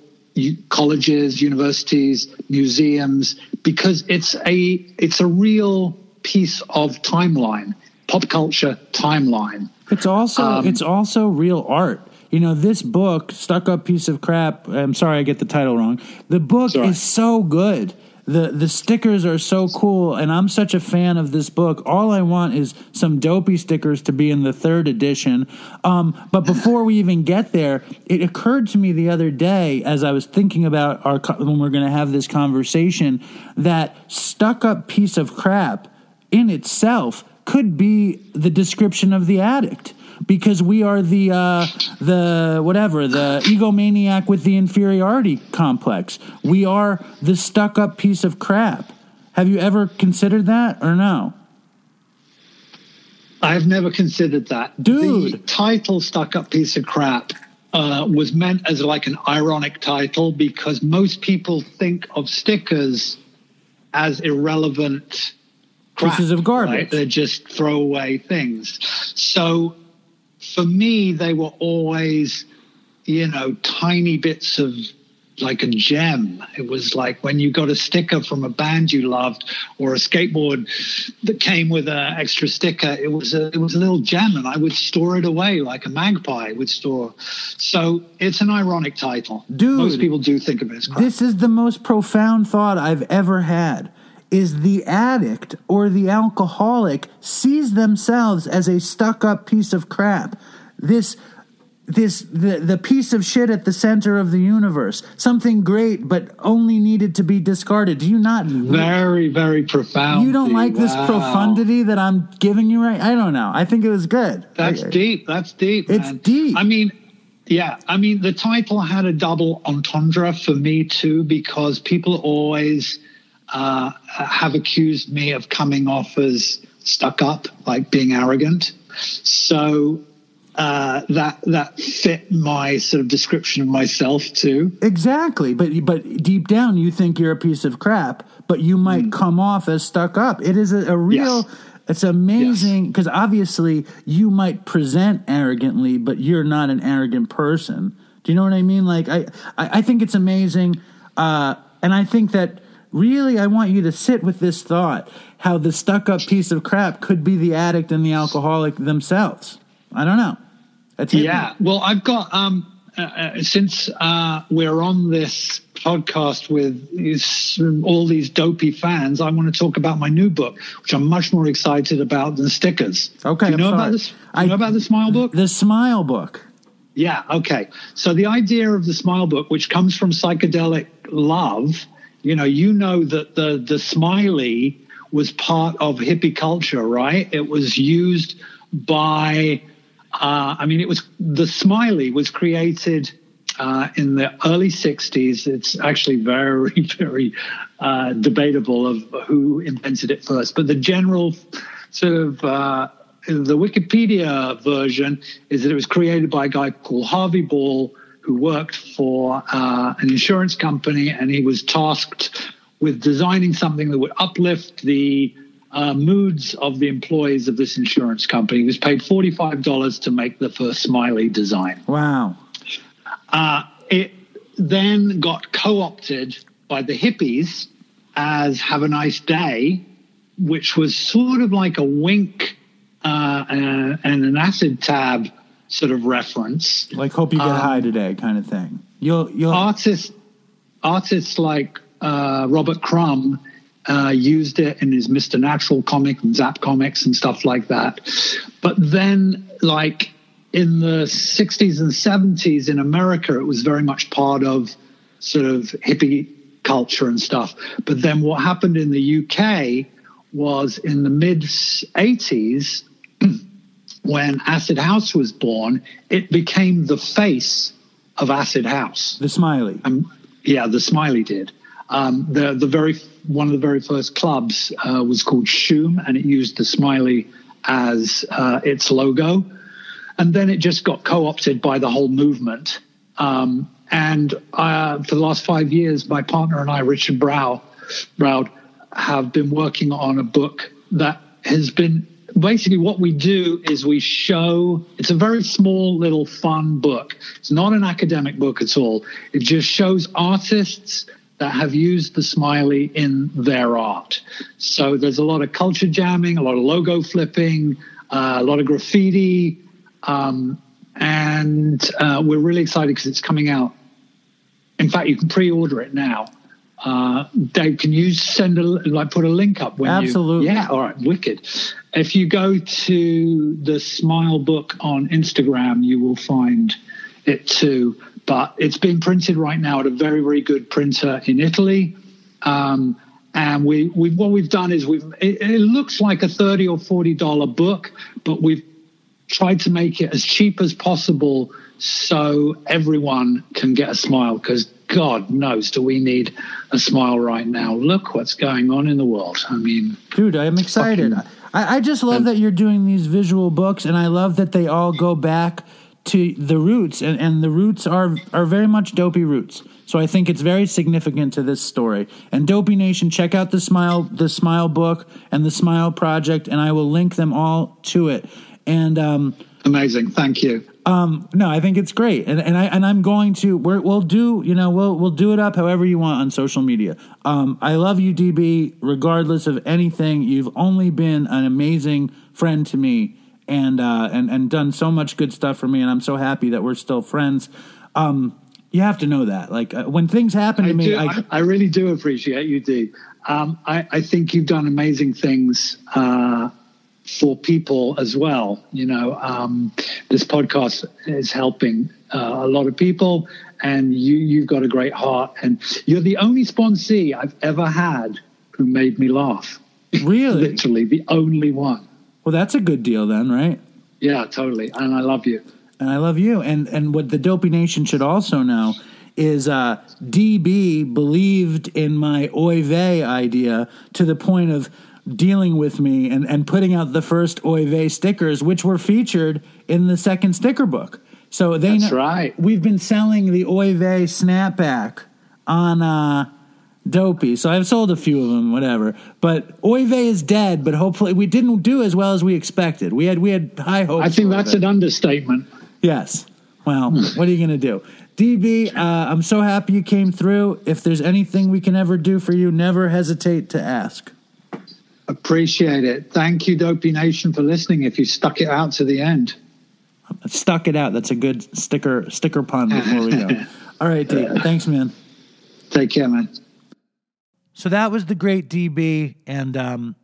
colleges, universities, museums, because it's a it's a real piece of timeline, pop culture timeline. It's also um, it's also real art. You know, this book, Stuck Up Piece of Crap, I'm sorry I get the title wrong. The book sorry. is so good. The the stickers are so cool, and I'm such a fan of this book. All I want is some Dopey stickers to be in the third edition. Um, but before we even get there, it occurred to me the other day as I was thinking about our when we're going to have this conversation that Stuck Up Piece of Crap in itself could be the description of the addict. Because we are the uh, the whatever the egomaniac with the inferiority complex. We are the stuck up piece of crap. Have you ever considered that or no? I've never considered that, dude. The title "Stuck Up Piece of Crap" uh, was meant as like an ironic title because most people think of stickers as irrelevant crap, pieces of garbage. Right? They're just throwaway things. So. For me, they were always, you know, tiny bits of like a gem. It was like when you got a sticker from a band you loved or a skateboard that came with an extra sticker, it was a, it was a little gem, and I would store it away like a magpie would store. So it's an ironic title. Dude, most people do think of it as crap. This is the most profound thought I've ever had. Is the addict or the alcoholic sees themselves as a stuck-up piece of crap. This, this, the, the piece of shit at the center of the universe. Something great, but only needed to be discarded. Do you not? Very, very profound. You don't like wow. this profundity that I'm giving you right? I don't know. I think it was good. That's okay. deep. That's deep, man. It's deep. I mean... Yeah, I mean, the title had a double entendre for me, too, because people always... Uh, have accused me of coming off as stuck up, like being arrogant. So uh, that that fit my sort of description of myself too. Exactly, but but deep down you think you're a piece of crap, but you might mm. come off as stuck up. It is a, a real. Yes. It's amazing because yes. obviously you might present arrogantly, but you're not an arrogant person. Do you know what I mean? Like I, I, I think it's amazing, uh, and I think that. Really, I want you to sit with this thought, how the stuck-up piece of crap could be the addict and the alcoholic themselves. I don't know. That's yeah, me. Well, I've got, um, uh, since uh, we're on this podcast with all these dopey fans, I want to talk about my new book, which I'm much more excited about than stickers. Okay, Do you know I'm sorry. About this? Do you I, know about the Smile Book? The Smile Book. Yeah, okay. So the idea of the Smile Book, which comes from psychedelic love... You know, you know that the, the smiley was part of hippie culture, right? It was used by, uh, I mean, it was the smiley was created uh, in the early sixties. It's actually very, very uh, debatable of who invented it first. But the general sort of uh, the Wikipedia version is that it was created by a guy called Harvey Ball, who worked for uh, an insurance company, and he was tasked with designing something that would uplift the uh, moods of the employees of this insurance company. He was paid forty-five dollars to make the first smiley design. Wow. Uh, it then got co-opted by the hippies as Have a Nice Day, which was sort of like a wink uh, and, and an acid tab sort of reference, like hope you get um, high today kind of thing. You'll, you'll artists, artists like uh, Robert Crumb uh, used it in his Mister Natural comic and Zap comics and stuff like that. But then, like in the sixties and seventies in America, it was very much part of sort of hippie culture and stuff. But then, what happened in the U K was in the mid eighties. When Acid House was born, it became the face of Acid House. The Smiley. Um, yeah, the Smiley did. Um, the the very one of the very first clubs uh, was called Shoom, and it used the Smiley as uh, its logo. And then it just got co-opted by the whole movement. Um, and uh, for the last five years, my partner and I, Richard Brow, Browd, have been working on a book that has been... Basically, what we do is we show – it's a very small, little, fun book. It's not an academic book at all. It just shows artists that have used the smiley in their art. So there's a lot of culture jamming, a lot of logo flipping, uh, a lot of graffiti, Um, and uh, we're really excited because it's coming out. In fact, you can pre-order it now. Uh, Dave, can you send a, like put a link up when Absolutely. you? Absolutely. Yeah. All right. Wicked. If you go to the Smile Book on Instagram, you will find it too. But it's being printed right now at a very, very good printer in Italy. Um, and we, we, what we've done is we've. It, it looks like a thirty or forty dollar book, but we've tried to make it as cheap as possible so everyone can get a smile, because God knows, do we need a smile right now? Look what's going on in the world. I mean, dude, I'm excited. Fucking, I, I just love uh, that you're doing these visual books, and I love that they all go back to the roots, and, and the roots are are very much Dopey roots. So I think it's very significant to this story. And Dopey Nation, check out the Smile, the Smile Book and the Smile Project, and I will link them all to it. And um, amazing, thank you. Um, no, I think it's great, and and I and I'm going to we're, we'll do you know we'll we'll do it up however you want on social media. Um, I love you, D B. Regardless of anything, you've only been an amazing friend to me, and uh, and and done so much good stuff for me, and I'm so happy that we're still friends. Um, you have to know that, like uh, when things happen to I me, do, I, I really do appreciate you, D. Um, I, I think you've done amazing things. Uh, for people as well, you know, um, this podcast is helping uh, a lot of people, and you, you've got a great heart, and you're the only sponsee I've ever had who made me laugh. Really? Literally the only one. Well, that's a good deal then, right? Yeah, totally. And I love you. And I love you. And, and what the Dopey Nation should also know is uh, D B believed in my oy vey idea to the point of dealing with me and, and putting out the first oy vey stickers, which were featured in the second sticker book. So they That's know, right. We've been selling the oy vey snapback on uh, Dopey. So I've sold a few of them, whatever. But oy vey is dead, but hopefully we didn't do as well as we expected. We had we had high hopes. I think that's it. An understatement. Yes. Well, what are you going to do? D B, uh, I'm so happy you came through. If there's anything we can ever do for you, never hesitate to ask. Appreciate it. Thank you, Dopey Nation, for listening. If you stuck it out to the end, stuck it out. That's a good sticker sticker pun. Before we go, all right, D. Thanks, man. Take care, man. So that was the great D B, and um,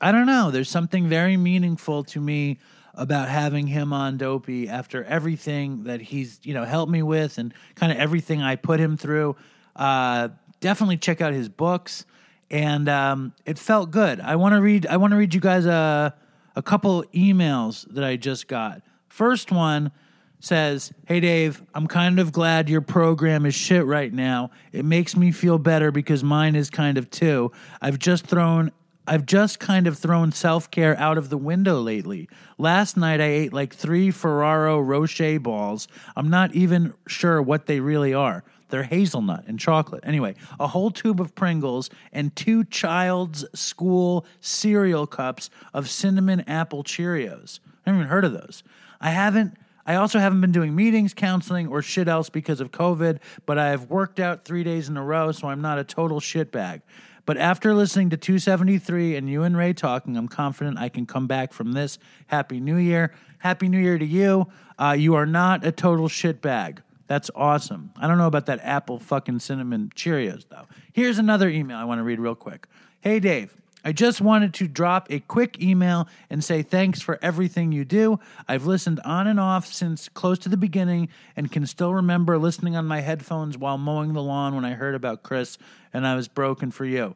I don't know. There's something very meaningful to me about having him on Dopey after everything that he's you know helped me with, and kind of everything I put him through. Uh, definitely check out his books. And um, it felt good. I want to read. I want to read you guys a a couple emails that I just got. First one says, "Hey Dave, I'm kind of glad your program is shit right now. It makes me feel better because mine is kind of too. I've just thrown. I've just kind of thrown self-care out of the window lately. Last night I ate like three Ferrero Rocher balls. I'm not even sure what they really are." They're hazelnut and chocolate. Anyway, a whole tube of Pringles and two child's school cereal cups of cinnamon apple Cheerios. I haven't even heard of those. I haven't. I also haven't been doing meetings, counseling, or shit else because of COVID, but I have worked out three days in a row, so I'm not a total shitbag. But after listening to two seventy-three and you and Ray talking, I'm confident I can come back from this. Happy New Year. Happy New Year to you. Uh, you are not a total shitbag. That's awesome. I don't know about that apple fucking cinnamon Cheerios, though. Here's another email I want to read real quick. Hey, Dave. I just wanted to drop a quick email and say thanks for everything you do. I've listened on and off since close to the beginning and can still remember listening on my headphones while mowing the lawn when I heard about Chris, and I was broken for you.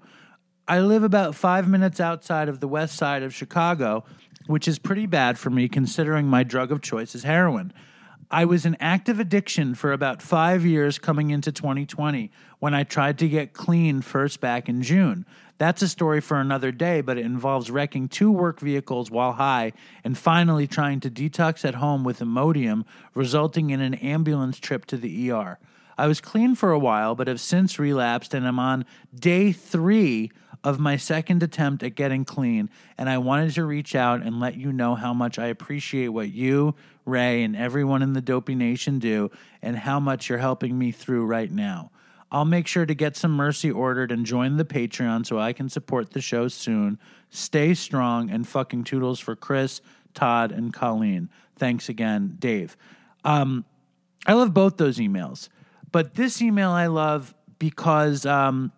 I live about five minutes outside of the west side of Chicago, which is pretty bad for me considering my drug of choice is heroin. I was in active addiction for about five years coming into twenty twenty when I tried to get clean first back in June. That's a story for another day, but it involves wrecking two work vehicles while high and finally trying to detox at home with Imodium, resulting in an ambulance trip to the E R. I was clean for a while, but have since relapsed and I'm on day three of my second attempt at getting clean, and I wanted to reach out and let you know how much I appreciate what you, Ray, and everyone in the Dopey Nation do, and how much you're helping me through right now. I'll make sure to get some mercy ordered and join the Patreon so I can support the show soon. Stay strong, and fucking toodles for Chris, Todd, and Colleen. Thanks again, Dave. Um, I love both those emails. But this email I love because, um,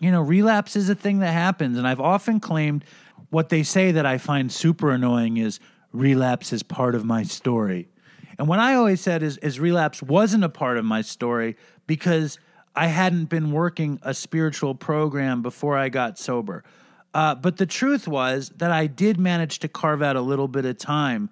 you know, relapse is a thing that happens. And I've often claimed what they say that I find super annoying is relapse is part of my story. And what I always said is, is relapse wasn't a part of my story because I hadn't been working a spiritual program before I got sober. Uh, but the truth was that I did manage to carve out a little bit of time.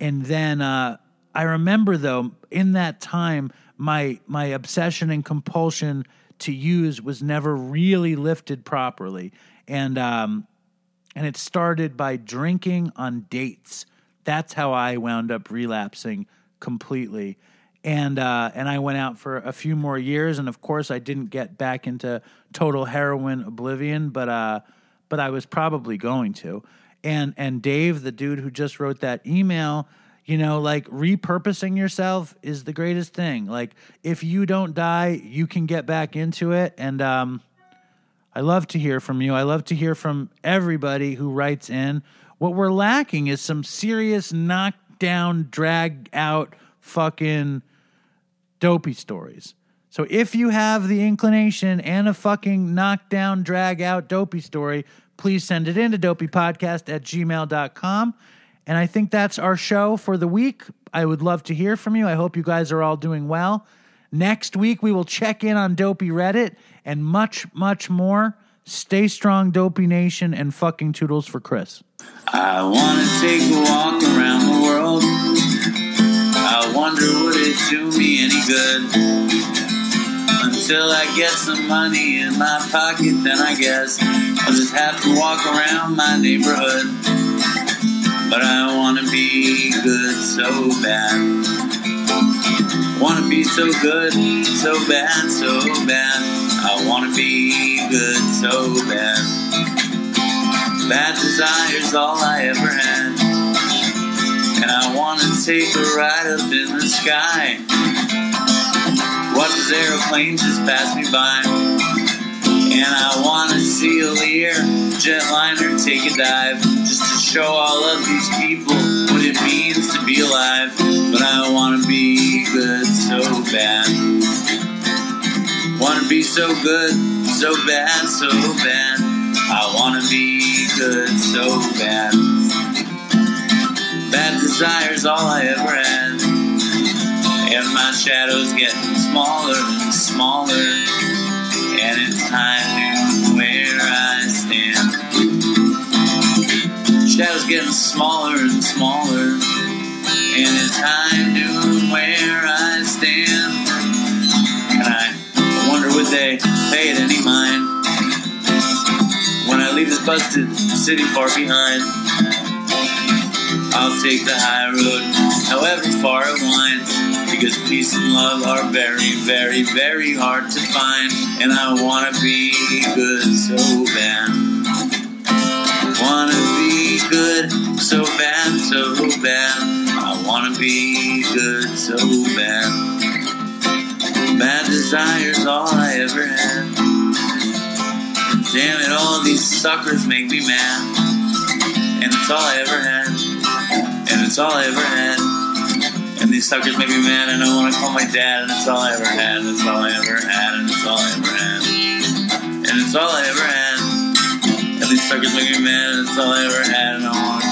And then uh, I remember, though, in that time, my my obsession and compulsion to use was never really lifted properly. And um, and it started by drinking on dates. That's how I wound up relapsing completely. And uh, and I went out for a few more years, and of course I didn't get back into total heroin oblivion, but uh, but I was probably going to. And and Dave, the dude who just wrote that email, you know, like repurposing yourself is the greatest thing. Like if you don't die, you can get back into it. And um, I love to hear from you. I love to hear from everybody who writes in. What we're lacking is some serious knockdown, drag out, fucking dopey stories. So if you have the inclination and a fucking knockdown, drag out dopey story, please send it in to dopey podcast at gmail dot com. And I think that's our show for the week. I would love to hear from you. I hope you guys are all doing well. Next week, we will check in on Dopey Reddit and much, much more. Stay strong, Dopey Nation, and fucking toodles for Chris. I want to take a walk around the world. I wonder would it do me any good until I get some money in my pocket. Then I guess I'll just have to walk around my neighborhood. But I want to be good so bad. Want to be so good, so bad, so bad. I want to be good so bad. Bad desire's all I ever had. And I want to take a ride up in the sky. Watch this airplane just pass me by. And I want to see a Lear jetliner take a dive, just to show all of these people what it means to be alive. But I want to be good so bad. Want to be so good, so bad, so bad. I want to be good so bad. Bad desire's all I ever had. And my shadow's getting smaller and smaller. And it's high noon where I stand. Shadow's getting smaller and smaller. And it's high noon where I stand. And I wonder would they pay it any mind when I leave this busted city far behind. I'll take the high road, however far it winds, because peace and love are very, very, very hard to find. And I want to be good so bad. Want to be good so bad, so bad. I want to be good so bad. Bad desire's all I ever had. Damn it, all these suckers make me mad. And it's all I ever had. And it's all I ever had. And these suckers make me mad. And I want to call my dad. And it's all I ever had. And it's all I ever had. And it's all I ever had. And it's all I ever had. And these suckers make me mad. And it's all I ever had. And I want to